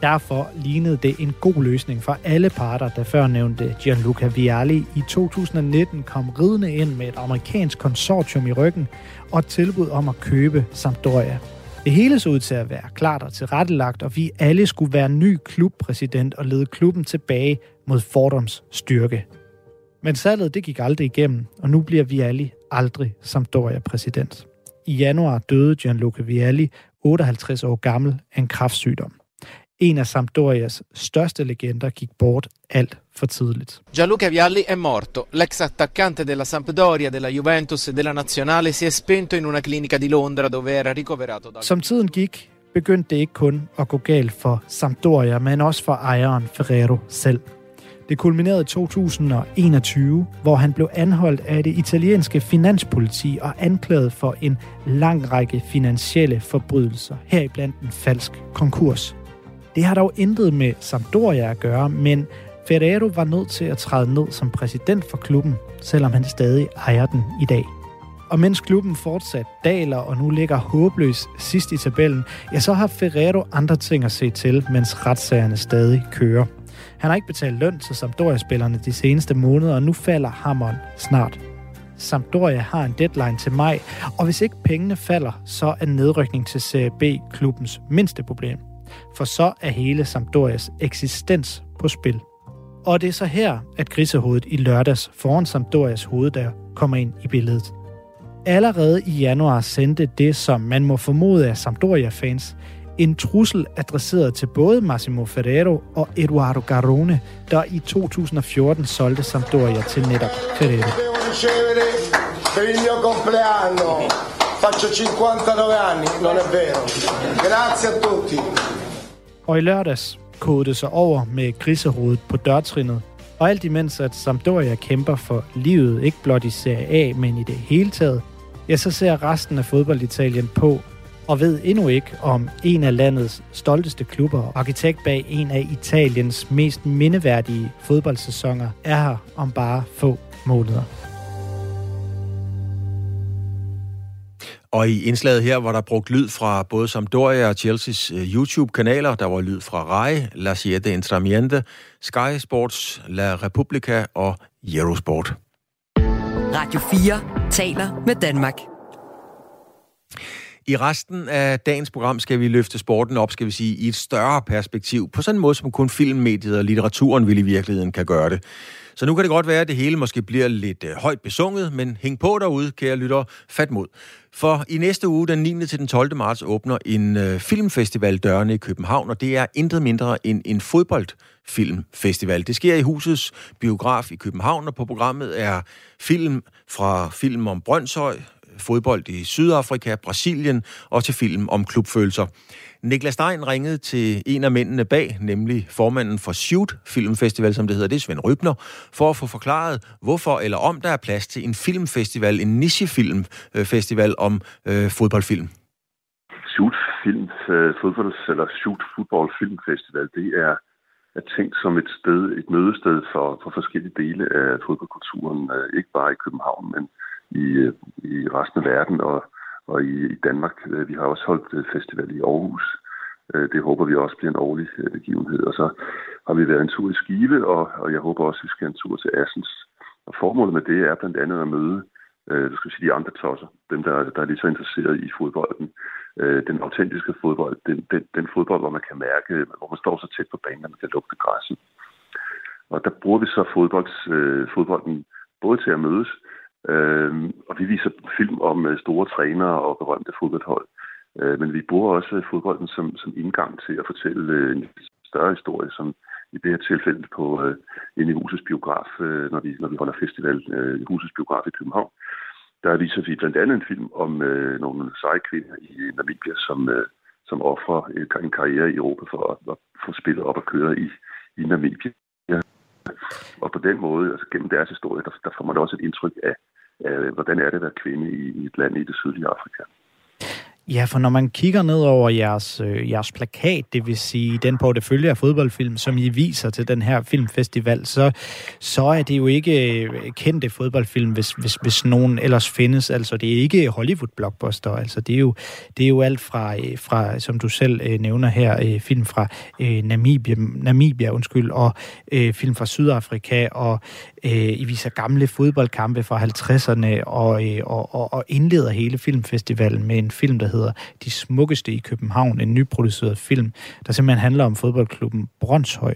Derfor lignede det en god løsning for alle parter, der før nævnte Gianluca Vialli i 2019 kom ridende ind med et amerikansk konsortium i ryggen og et tilbud om at købe Sampdoria. Det hele så ud til at være klart og tilrettelagt, og vi alle skulle være ny klubpræsident og lede klubben tilbage mod Fordums styrke. Men salget det gik aldrig igennem, og nu bliver Vialli aldrig Sampdoria-præsident. I januar døde Gianluca Vialli, 58 år gammel, af en kræftsygdom. En af Sampdorias største legender gik bort alt for tidligt. Gianluca Vialli è morto. L'ex attaccante della Sampdoria, della Juventus e della Nazionale si è spento in una clinica di Londra, dove era ricoverato da... Som tiden gik, begyndte det ikke kun at gå galt for Sampdoria, men også for ejeren Ferrero selv. Det kulminerede i 2021, hvor han blev anholdt af det italienske finanspoliti og anklaget for en lang række finansielle forbrydelser, heriblandt en falsk konkurs. Det har dog intet med Sampdoria at gøre, men Ferrero var nødt til at træde ned som præsident for klubben, selvom han stadig ejer den i dag. Og mens klubben fortsat daler og nu ligger håbløs sidst i tabellen, ja, så har Ferrero andre ting at se til, mens retssagerne stadig kører. Han har ikke betalt løn til Sampdoria-spillerne de seneste måneder, og nu falder hammeren snart. Sampdoria har en deadline til maj, og hvis ikke pengene falder, så er nedrykning til Serie B klubbens mindste problem. For så er hele Sampdorias eksistens på spil. Og det er så her, at grisehovedet i lørdags foran Sampdorias hoveddør kommer ind i billedet. Allerede i januar sendte det, som man må formode af Sampdoria-fans, en trussel adresseret til både Massimo Ferrero og Eduardo Garrone, der i 2014 solgte Sampdoria til netop Ferrero. Og i lørdags kodede sig over med grisehovedet på dørtrinnet, og alt imens at Sampdoria kæmper for livet, ikke blot i Serie A, men i det hele taget, ja, så ser resten af fodbolditalien på, og ved endnu ikke, om en af landets stolteste klubber, arkitekt bag en af Italiens mest mindeværdige fodboldsæsoner, er her om bare få måneder. Og i indslaget her, hvor der brugt lyd fra både Sampdoria og Chelseas YouTube-kanaler, der var lyd fra Rai, La Siete Instramiente, Sky Sports, La Repubblica og Eurosport. Radio 4 taler med Danmark. I resten af dagens program skal vi løfte sporten op, skal vi sige, i et større perspektiv, på sådan en måde, som kun filmmediet og litteraturen vil i virkeligheden kan gøre det. Så nu kan det godt være, at det hele måske bliver lidt højt besunget, men hæng på derude, kære lyttere, fat mod. For i næste uge, den 9. til den 12. marts, åbner en filmfestival dørene i København, og det er intet mindre end en fodboldfilmfestival. Det sker i Husets biograf i København, og på programmet er film fra film om Brøndshøj, fodbold i Sydafrika, Brasilien og til film om klubfølelser. Niklas Stein ringede til en af mændene bag, nemlig formanden for Shoot Filmfestival, som det hedder, det er Svend Rybner, for at få forklaret, hvorfor eller om der er plads til en filmfestival, en nichefilmfestival om fodboldfilm. Shoot Football Filmfestival, det er tænkt som et sted, et mødested for forskellige dele af fodboldkulturen, ikke bare i København, men i resten af verden og i Danmark. Vi har også holdt festival i Aarhus. Det håber vi også bliver en årlig begivenhed. Og så har vi været en tur i Skive, og jeg håber også, vi skal en tur til Assens. Og formålet med det er blandt andet at møde de andre tosser, dem der er lige så interesseret i fodbolden. Den autentiske fodbold, den fodbold, hvor man kan mærke, hvor man står så tæt på banen, at man kan lugte græsset. Og der bruger vi så fodbolden både til at mødes, og vi viser film om store trænere og berømte fodboldhold. Men vi bruger også fodbolden som indgang til at fortælle en større historie, som i det her tilfælde på inde i Husets biograf, når vi holder festival i Husets biograf i København. Der viser vi blandt andet en film om nogle seje kvinder i Namibia, som offrer en karriere i Europa for at få spillet op og køre i Namibia. Og på den måde, altså gennem deres historie, der får man også et indtryk af, hvordan er det at være kvinde i et land i det sydlige Afrika. Ja, for når man kigger ned over jeres plakat, det vil sige den portefølje af fodboldfilm, som I viser til den her filmfestival, så er det jo ikke kendte fodboldfilm, hvis nogen ellers findes. Altså, det er ikke Hollywood-blockbuster. Altså, det er jo alt fra som du selv nævner her, film fra Namibia, og film fra Sydafrika, og I viser gamle fodboldkampe fra 50'erne, og indleder hele filmfestivalen med en film, der hedder De Smukkeste i København, en nyproduceret film, der simpelthen handler om fodboldklubben Brøndshøj.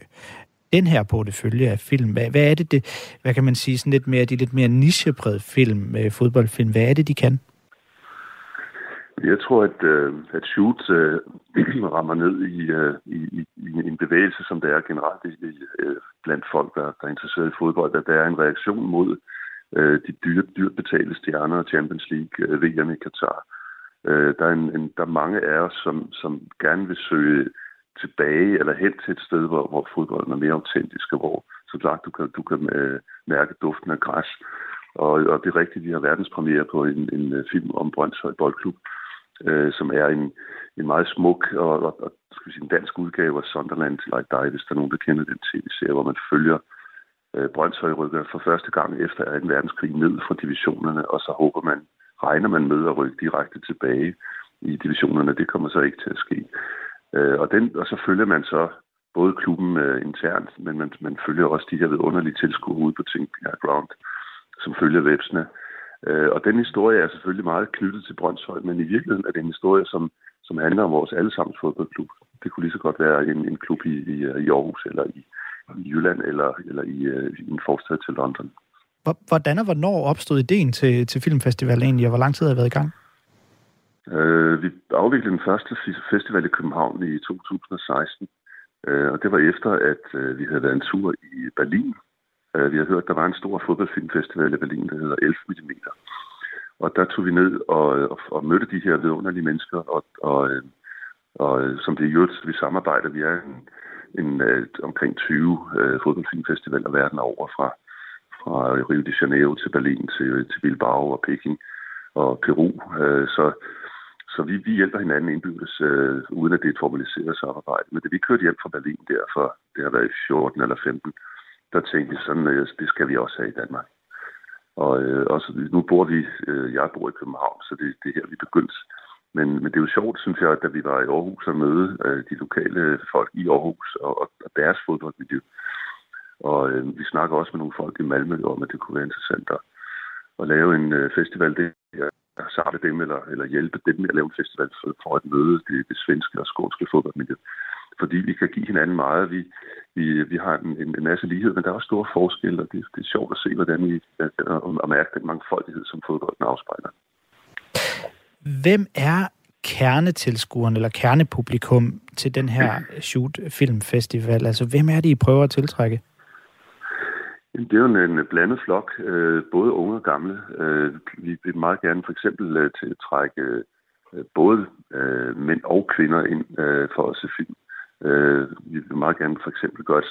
Den her portefølje af film, hvad er det, hvad kan man sige, sådan lidt mere, de lidt mere nichepræget film, fodboldfilm, hvad er det, de kan? Jeg tror, at shoot rammer ned i en bevægelse, som der er generelt blandt folk, der er interesseret i fodbold, at der er en reaktion mod de dyrt betalte stjerner og Champions League, VM i Qatar. Der er mange af os, som gerne vil søge tilbage eller hen til et sted, hvor fodbolden er mere autentisk, og hvor som sagt, du kan mærke duften af græs. Og det er rigtigt, vi har verdenspremiere på en film om Brøndshøj Boldklub, som er en meget smuk og skal vi sige, en dansk udgave af Sunderland til Like Dig, hvis der er nogen, der kender den tv-serie, hvor man følger Brøndshøj rykker for første gang efter 2. verdenskrig ned fra divisionerne, og så regner man med at rykke direkte tilbage i divisionerne. Det kommer så ikke til at ske. Og så følger man så både klubben internt, men man følger også de her vidunderlige tilskuere ude på Tingbjerg Ground, som følger væbsene. Og den historie er selvfølgelig meget knyttet til Brøndshøj, men i virkeligheden er det en historie, som handler om vores allesammens fodboldklub. Det kunne lige så godt være en klub i Aarhus, eller i Jylland, eller i en forstad til London. Hvordan og hvornår opstod ideen til filmfestivalen egentlig, og hvor lang tid har I været i gang? Vi afviklede den første festival i København i 2016, og det var efter, at vi havde været en tur i Berlin. Vi har hørt, at der var en stor fodboldfilmfestival i Berlin, der hedder 11 mm. Og der tog vi ned og mødte de her vidunderlige mennesker, og som det er jo, vi samarbejder. Vi er omkring 20 fodboldfilmfestivaler verden over, fra Rio de Janeiro til Berlin til Bilbao og Peking og Peru. Så vi hjælper hinanden indbyrdes, uden at det er et formaliseret samarbejde. Men det vi kørte hjem fra Berlin der, for det har været i 14 eller 15, der tænkte vi sådan, at det skal vi også have i Danmark. Og nu jeg bor i København, så det er her, vi begyndte. Men det er jo sjovt, synes jeg, at da vi var i Aarhus og mødte de lokale folk i Aarhus og deres fodboldmiljø. Og vi snakker også med nogle folk i Malmø om, at det kunne være interessant at lave en festival der, og samle dem eller hjælpe dem med at lave en festival for at møde det svenske og skånske fodboldmiljø. Fordi vi kan give hinanden meget. Vi har en masse lighed, men der er også store forskelle, og det er sjovt at se, hvordan vi og mærke den mangfoldighed, som fodbolden afspejler. Hvem er kernetilskueren eller kernepublikum til den her shoot-filmfestival? Altså, hvem er det, I prøver at tiltrække? Det er jo en blandet flok, både unge og gamle. Vi vil meget gerne for eksempel tiltrække både mænd og kvinder ind for at se film. Vi vil meget gerne for eksempel gøre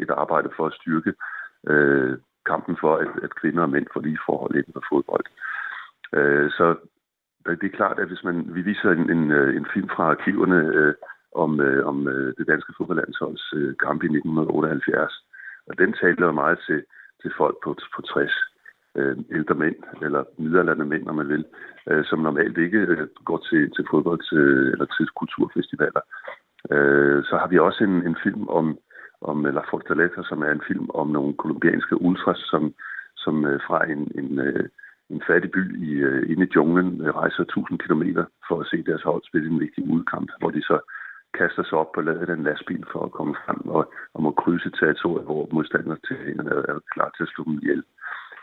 et arbejde for at styrke kampen for, at kvinder og mænd får lige forhold inden for fodbold. Så det er klart, at hvis vi viser en film fra arkiverne om det danske fodboldlandsholds kamp i 1978, og den taler meget til folk på 60, ældre mænd, eller midaldrende mænd, når man vil, som normalt ikke går til fodbold eller til kulturfestivaler. Så har vi også en film om La Fortaleza, som er en film om nogle kolumbianske ultras, som fra en fattig by inde i junglen rejser 1000 kilometer for at se deres hold spille en vigtig udkamp, hvor de så kaster sig op på ladet af en lastbil for at komme frem og må krydse territoriet, hvor modstanderne til hende er klar til at slå dem ihjel.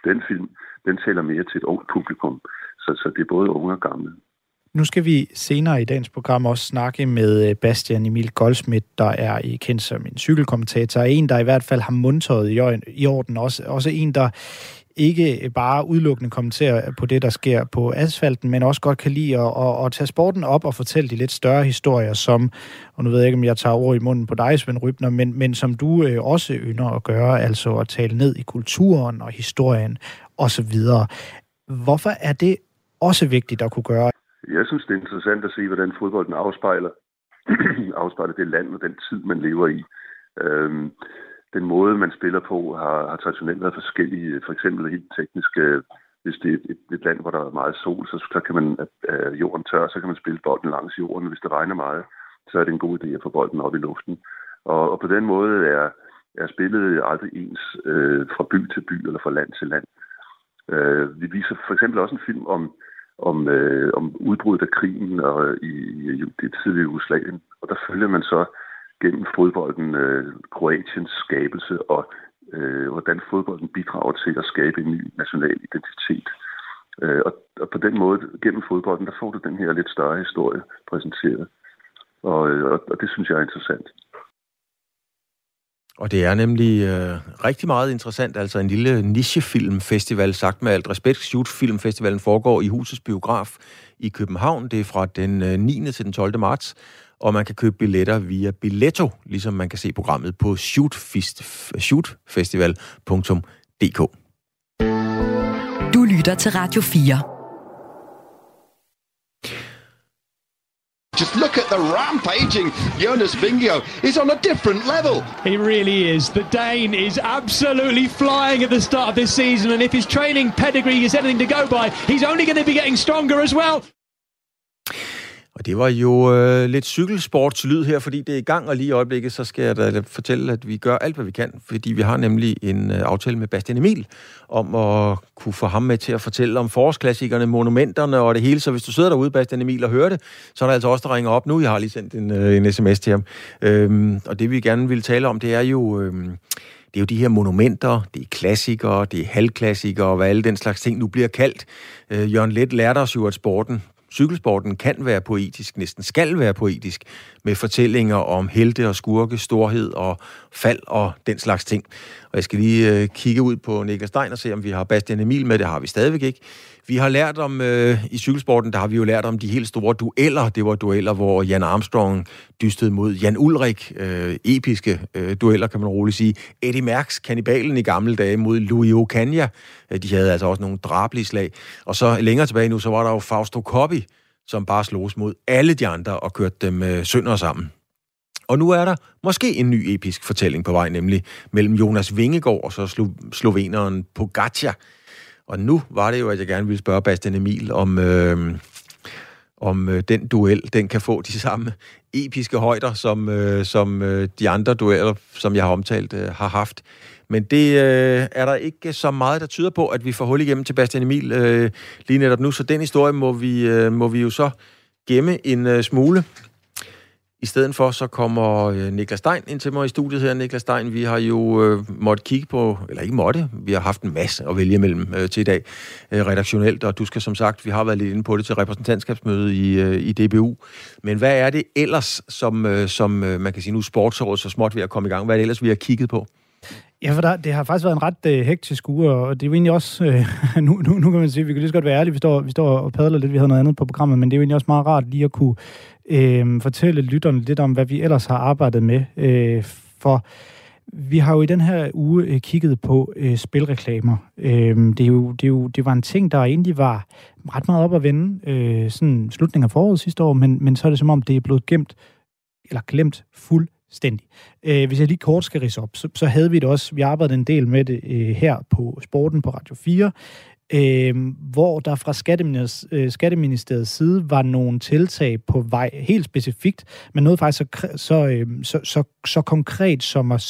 Den film, den tæller mere til et ungt publikum, så det er både unge og gamle. Nu skal vi senere i dagens program også snakke med Bastian Emil Goldschmidt, der er kendt som en cykelkommentator, en, der i hvert fald har mundtøjet i orden, også en, der ikke bare udelukkende kommenterer på det, der sker på asfalten, men også godt kan lide at tage sporten op og fortælle de lidt større historier, som, og nu ved jeg ikke, om jeg tager ord i munden på dig, Svend Rybner, men som du også ynder at gøre, altså at tale ned i kulturen og historien osv. Hvorfor er det også vigtigt at kunne gøre? Jeg synes, det er interessant at se, hvordan fodbolden afspejler det land og den tid, man lever i. Den måde, man spiller på, har traditionelt været forskellige. For eksempel helt teknisk, hvis det er et land, hvor der er meget sol, så kan man, at jorden tør, så kan man spille bolden langs jorden. Hvis det regner meget, så er det en god idé at få bolden op i luften. Og på den måde er spillet aldrig ens fra by til by eller fra land til land. Vi viser for eksempel også en film om udbruddet af krigen og i det tidlige Jugoslavien, og der følger man så gennem fodbolden Kroatiens skabelse og hvordan fodbolden bidrager til at skabe en ny national identitet. Og på den måde, gennem fodbolden, der får du den her lidt større historie præsenteret. Og det synes jeg er interessant. Og det er nemlig rigtig meget interessant, altså en lille nichefilmfestival, sagt med alt respekt. Shootfilmfestivalen foregår i Husets Biograf i København. Det er fra den 9. til den 12. marts, og man kan købe billetter via Billetto, ligesom man kan se programmet på shootfestival.dk. Du lytter til Radio 4. Just look at the rampaging Jonas Vingegaard. He's on a different level. He really is. The Dane is absolutely flying at the start of this season, and if his training pedigree is anything to go by, he's only going to be getting stronger as well. Og det var jo lidt cykelsportslyd her, fordi det er i gang, og lige i øjeblikket, så skal jeg da fortælle, at vi gør alt, hvad vi kan, fordi vi har nemlig en aftale med Bastian Emil, om at kunne få ham med til at fortælle om forårsklassikerne, monumenterne og det hele. Så hvis du sidder derude, Bastian Emil, og hører det, så er der altså også, der ringer op nu. Jeg har lige sendt en sms til ham. Og det, vi gerne vil tale om, det er jo... Det er jo de her monumenter, det er klassikere, det er halvklassikere, og hvad alle den slags ting nu bliver kaldt. Jørgen Leth lærte os jo, at cykelsporten kan være poetisk, næsten skal være poetisk, med fortællinger om helte og skurke, storhed og fald og den slags ting. Og jeg skal lige kigge ud på Niklas Stein og se, om vi har Bastian Emil med. Det har vi stadigvæk ikke. Vi har lært om, i cykelsporten, der har vi jo lært om de helt store dueller. Det var dueller, hvor Jan Armstrong dystede mod Jan Ulrik. Episke dueller, kan man roligt sige. Eddie Merckx, kannibalen i gamle dage, mod Louis Ocaña. De havde altså også nogle drabelige slag. Og så længere tilbage nu, så var der jo Fausto Coppi, som bare slogs mod alle de andre og kørte dem sønder sammen. Og nu er der måske en ny episk fortælling på vej, nemlig mellem Jonas Vingegaard og så sloveneren Pogacar. Og nu var det jo, at jeg gerne ville spørge Bastian Emil, om den duel, den kan få de samme episke højder, som de andre dueller, som jeg har omtalt, har haft. Men det er der ikke så meget, der tyder på, at vi får hul igennem til Bastian Emil lige netop nu. Så den historie må vi jo så gemme en smule. I stedet for, så kommer Niklas Stein ind til mig i studiet her. Niklas Stein, vi har jo måttet kigge på, eller ikke måtte, vi har haft en masse at vælge mellem til i dag redaktionelt, og du skal som sagt, vi har været lidt inde på det til repræsentantskabsmødet i DBU. Men hvad er det ellers, som man kan sige nu sportsåret så småt ved at komme i gang? Hvad er det ellers, vi har kigget på? Ja, for det har faktisk været en ret hektisk uge, og det er jo egentlig også, nu kan man sige, vi kan lige så godt være ærlige, vi står og padler lidt, vi havde noget andet på programmet, men det er jo egentlig også meget rart lige at kunne fortælle lytterne lidt om, hvad vi ellers har arbejdet med, for vi har jo i den her uge kigget på spilreklamer. Det var en ting, der egentlig var ret meget op at vende, sådan slutningen af foråret sidste år, men så er det som om, det er blevet glemt fuldt. Hvis jeg lige kort skal ridse op, så havde vi det også, vi arbejdede en del med det her på Sporten på Radio 4, hvor der fra Skatteministeriets side var nogle tiltag på vej, helt specifikt, men noget faktisk så konkret som at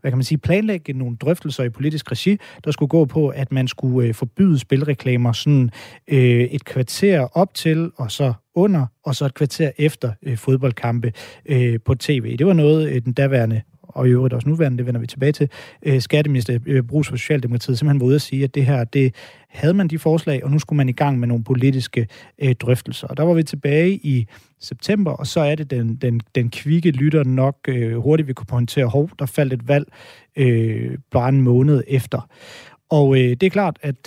hvad kan man sige, planlægge nogle drøftelser i politisk regi, der skulle gå på, at man skulle forbyde spilreklamer sådan et kvarter op til, og så under, og så et kvarter efter fodboldkampe på tv. Det var noget, den daværende og i øvrigt også nuværende, det vender vi tilbage til, skatteminister Brugs for Socialdemokratiet simpelthen var ude at sige, at det her, det havde man de forslag, og nu skulle man i gang med nogle politiske drøftelser. Og der var vi tilbage i september, og så er det den kvikke lytter nok hurtigt, vi kunne pointere, der faldt et valg bare en måned efter. Og det er klart, at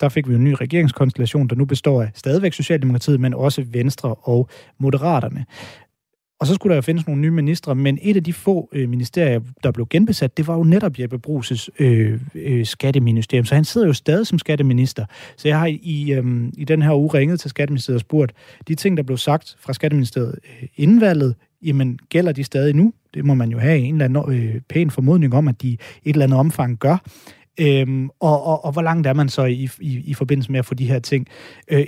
der fik vi en ny regeringskonstellation, der nu består af stadigvæk Socialdemokratiet, men også Venstre og Moderaterne. Og så skulle der jo findes nogle nye ministre, men et af de få ministerier, der blev genbesat, det var jo netop Jeppe Brugs' skatteministerium. Så han sidder jo stadig som skatteminister. Så jeg har i den her uge ringet til Skatteministeriet og spurgt, de ting, der blev sagt fra Skatteministeriet inden valget, jamen gælder de stadig nu? Det må man jo have en eller anden pæn formodning om, at de i et eller andet omfang gør. Og hvor langt er man så i forbindelse med at få de her ting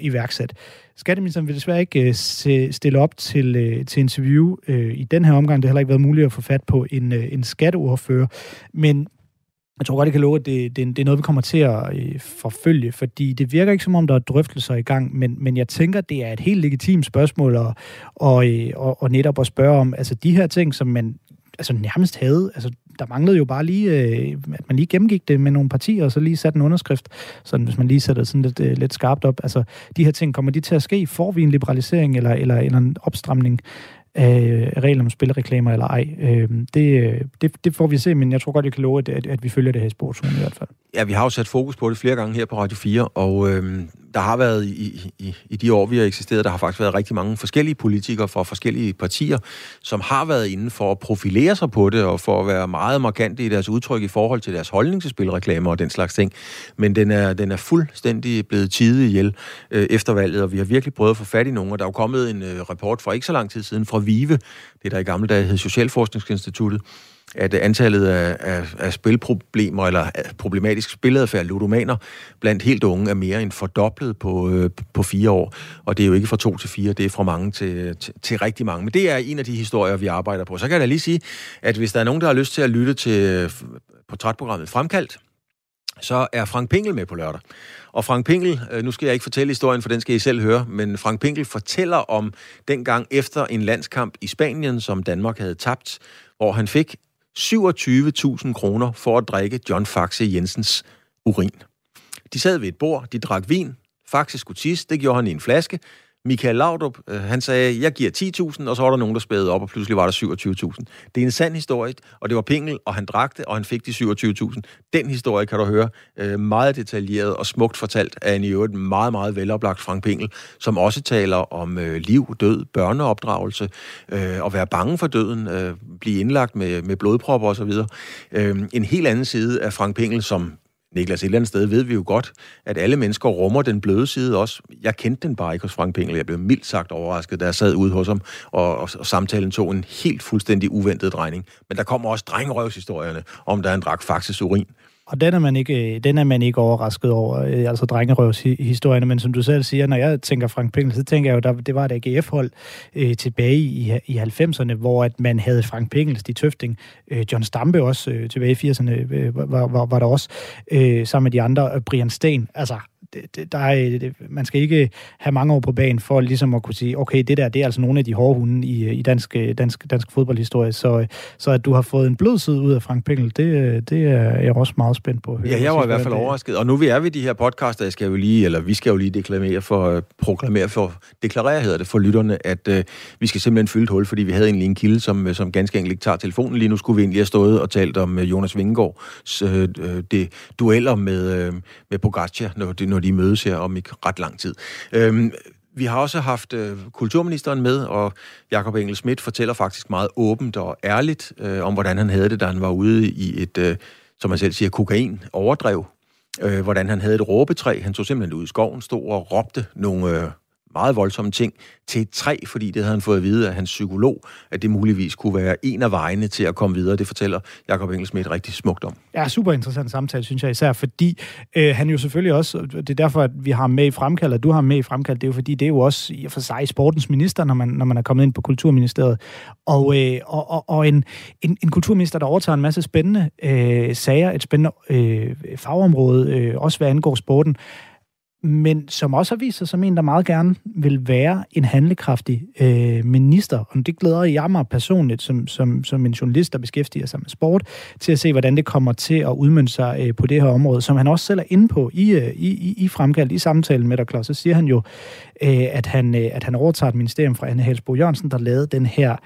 iværksat? Skatteministeren vil desværre ikke stille op til interview i den her omgang. Det har heller ikke været muligt at få fat på en skatteordfører. Men jeg tror godt, jeg kan love, at det er noget, vi kommer til at forfølge, fordi det virker ikke, som om der er drøftelser i gang, men jeg tænker, det er et helt legitimt spørgsmål og netop at spørge om altså de her ting, som man altså nærmest havde. Altså, der manglede jo bare lige, at man lige gennemgik det med nogle partier, og så lige satte en underskrift, sådan hvis man lige sætter sådan lidt skarpt op. Altså, de her ting, kommer de til at ske? Får vi en liberalisering eller en opstramning af regler om spillereklamer eller ej? Det får vi se, men jeg tror godt, jeg kan love, at vi følger det her i sportsugen i hvert fald. Ja, vi har jo sat fokus på det flere gange her på Radio 4, og der har været i de år, vi har eksisteret, der har faktisk været rigtig mange forskellige politikere fra forskellige partier, som har været inde for at profilere sig på det, og for at være meget markante i deres udtryk i forhold til deres holdning til spilreklamer og den slags ting. Men den er fuldstændig blevet tidet ihjel efter valget, og vi har virkelig prøvet at få fat i nogen, og der er jo kommet en rapport for ikke så lang tid siden fra VIVE, det der i gamle dage hed Socialforskningsinstituttet, at antallet af spilproblemer eller problematisk spiladfærd, ludomaner, blandt helt unge er mere end fordoblet på 4 år. Og det er jo ikke fra 2 til 4, det er fra mange til rigtig mange. Men det er en af de historier, vi arbejder på. Så kan jeg da lige sige, at hvis der er nogen, der har lyst til at lytte til portrætprogrammet Fremkaldt, så er Frank Pingel med på lørdag. Og Frank Pingel, nu skal jeg ikke fortælle historien, for den skal I selv høre, men Frank Pingel fortæller om dengang efter en landskamp i Spanien, som Danmark havde tabt, hvor han fik 27.000 kroner for at drikke John Faxe Jensens urin. De sad ved et bord, de drak vin, Faxe skulle tisse, det gjorde han i en flaske. Michael Laudrup, han sagde, jeg giver 10.000, og så var der nogen, der spædede op, og pludselig var der 27.000. Det er en sand historie, og det var Pingel, og han drak det, og han fik de 27.000. Den historie kan du høre meget detaljeret og smukt fortalt af en i øvrigt meget, meget veloplagt Frank Pingel, som også taler om liv, død, børneopdragelse, at være bange for døden, blive indlagt med blodpropper osv. En helt anden side af Frank Pingel, som Niklas, et eller andet sted ved vi jo godt, at alle mennesker rummer den bløde side også. Jeg kendte den bare ikke hos Frank Pingel. Jeg blev mildt sagt overrasket, da jeg sad ude hos ham, og samtalen tog en helt fuldstændig uventet drejning. Men der kommer også drengerøvshistorierne om, da han drak faktisk urin. Og den er man ikke overrasket over, altså drengerøvshistorierne, men som du selv siger, når jeg tænker Frank Pingel, så tænker jeg jo, det var et AGF-hold tilbage i 90'erne, hvor at man havde Frank Pingel, Stig Tøfting, John Stampe også tilbage i 80'erne, var der også, sammen med de andre, Brian Steen, altså man skal ikke have mange år på banen for ligesom at kunne sige, okay, det er altså nogle af de hårde hunde i dansk fodboldhistorie, så at du har fået en blød side ud af Frank Pingel, det er jeg også meget spændt på at høre. Ja, jeg var i hvert fald overrasket, og nu er vi de her podcaster, vi skal jo lige deklarere for lytterne, at vi skal simpelthen fylde et hul, fordi vi havde egentlig en kilde, som ganske enkelt ikke tager telefonen lige nu. Skulle vi egentlig have stået og talt om Jonas Vingegaards dueller med Pogacar, når de mødes her om ikke ret lang tid. Vi har også haft kulturministeren med, og Jakob Engel-Schmidt fortæller faktisk meget åbent og ærligt om, hvordan han havde det, da han var ude i et, som man selv siger, kokain-overdrev. Hvordan han havde et råbetræ. Han tog simpelthen ud i skoven, stod og råbte nogle meget voldsomme ting til et træ, fordi det havde han fået at vide af hans psykolog, at det muligvis kunne være en af vejene til at komme videre. Det fortæller Jakob Engel-Schmidt rigtig smukt om. Ja, super interessant samtale, synes jeg især, fordi han jo selvfølgelig også, det er derfor, at vi har med i Fremkaldt, og du har med i Fremkaldt, det er jo fordi, det er jo også i og for sig sportens minister, når man er kommet ind på Kulturministeriet. Og en kulturminister, der overtager en masse spændende sager, et spændende fagområde, også hvad angår sporten, men som også har vist sig som en, der meget gerne vil være en handlekraftig minister. Og det glæder jeg mig personligt, som en journalist, der beskæftiger sig med sport, til at se, hvordan det kommer til at udmønte sig på det her område, som han også selv er inde på i Fremkaldt, i samtalen med dig, Klaus. Så siger han jo, at han overtager et ministerium fra Anne Halsbo Jørgensen, der lavede den her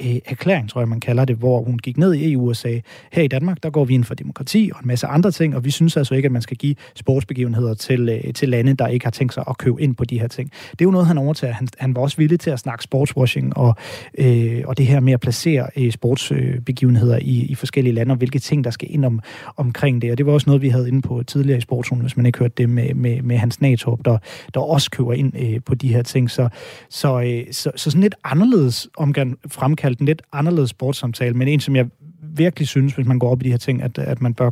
erklæring, tror jeg, man kalder det, hvor hun gik ned i EU og sagde, her i Danmark, der går vi ind for demokrati og en masse andre ting, og vi synes altså ikke, at man skal give sportsbegivenheder til lande, der ikke har tænkt sig at købe ind på de her ting. Det er jo noget, han overtager. Han var også villig til at snakke sportswashing og det her med at placere sportsbegivenheder i forskellige lande, og hvilke ting, der skal ind omkring det. Og det var også noget, vi havde inde på tidligere i Sportsugen, hvis man ikke hørte det med Hans Natorp, der også køber ind på de her ting. Så sådan lidt anderledes fremkaldt, en lidt anderledes sportssamtale, men en, som jeg virkelig synes, hvis man går op i de her ting, at man bør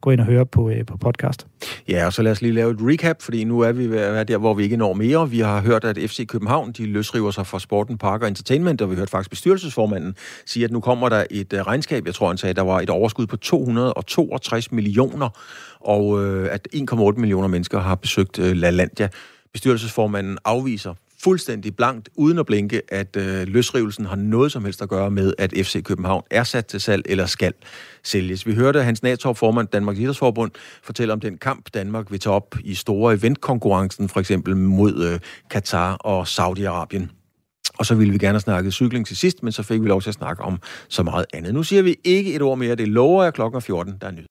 gå ind og høre på podcast. Ja, og så lad os lige lave et recap, fordi nu er vi der, hvor vi ikke når mere. Vi har hørt, at FC København, de løsriver sig fra Sporten, Park og Entertainment, og vi hørte faktisk bestyrelsesformanden sige, at nu kommer der et regnskab, jeg tror han sagde, der var et overskud på 262 millioner, og at 1,8 millioner mennesker har besøgt Lalandia. Bestyrelsesformanden afviser fuldstændig blankt, uden at blinke, at løsrivelsen har noget som helst at gøre med, at FC København er sat til salg eller skal sælges. Vi hørte Hans Natorp, formand Danmarks Idrætsforbund, fortælle om den kamp, Danmark vil tage op i store eventkonkurrencen, for eksempel mod Katar og Saudi-Arabien. Og så ville vi gerne snakke cykling til sidst, men så fik vi lov til at snakke om så meget andet. Nu siger vi ikke et ord mere, det lover jeg, klokken 14, der er nyt.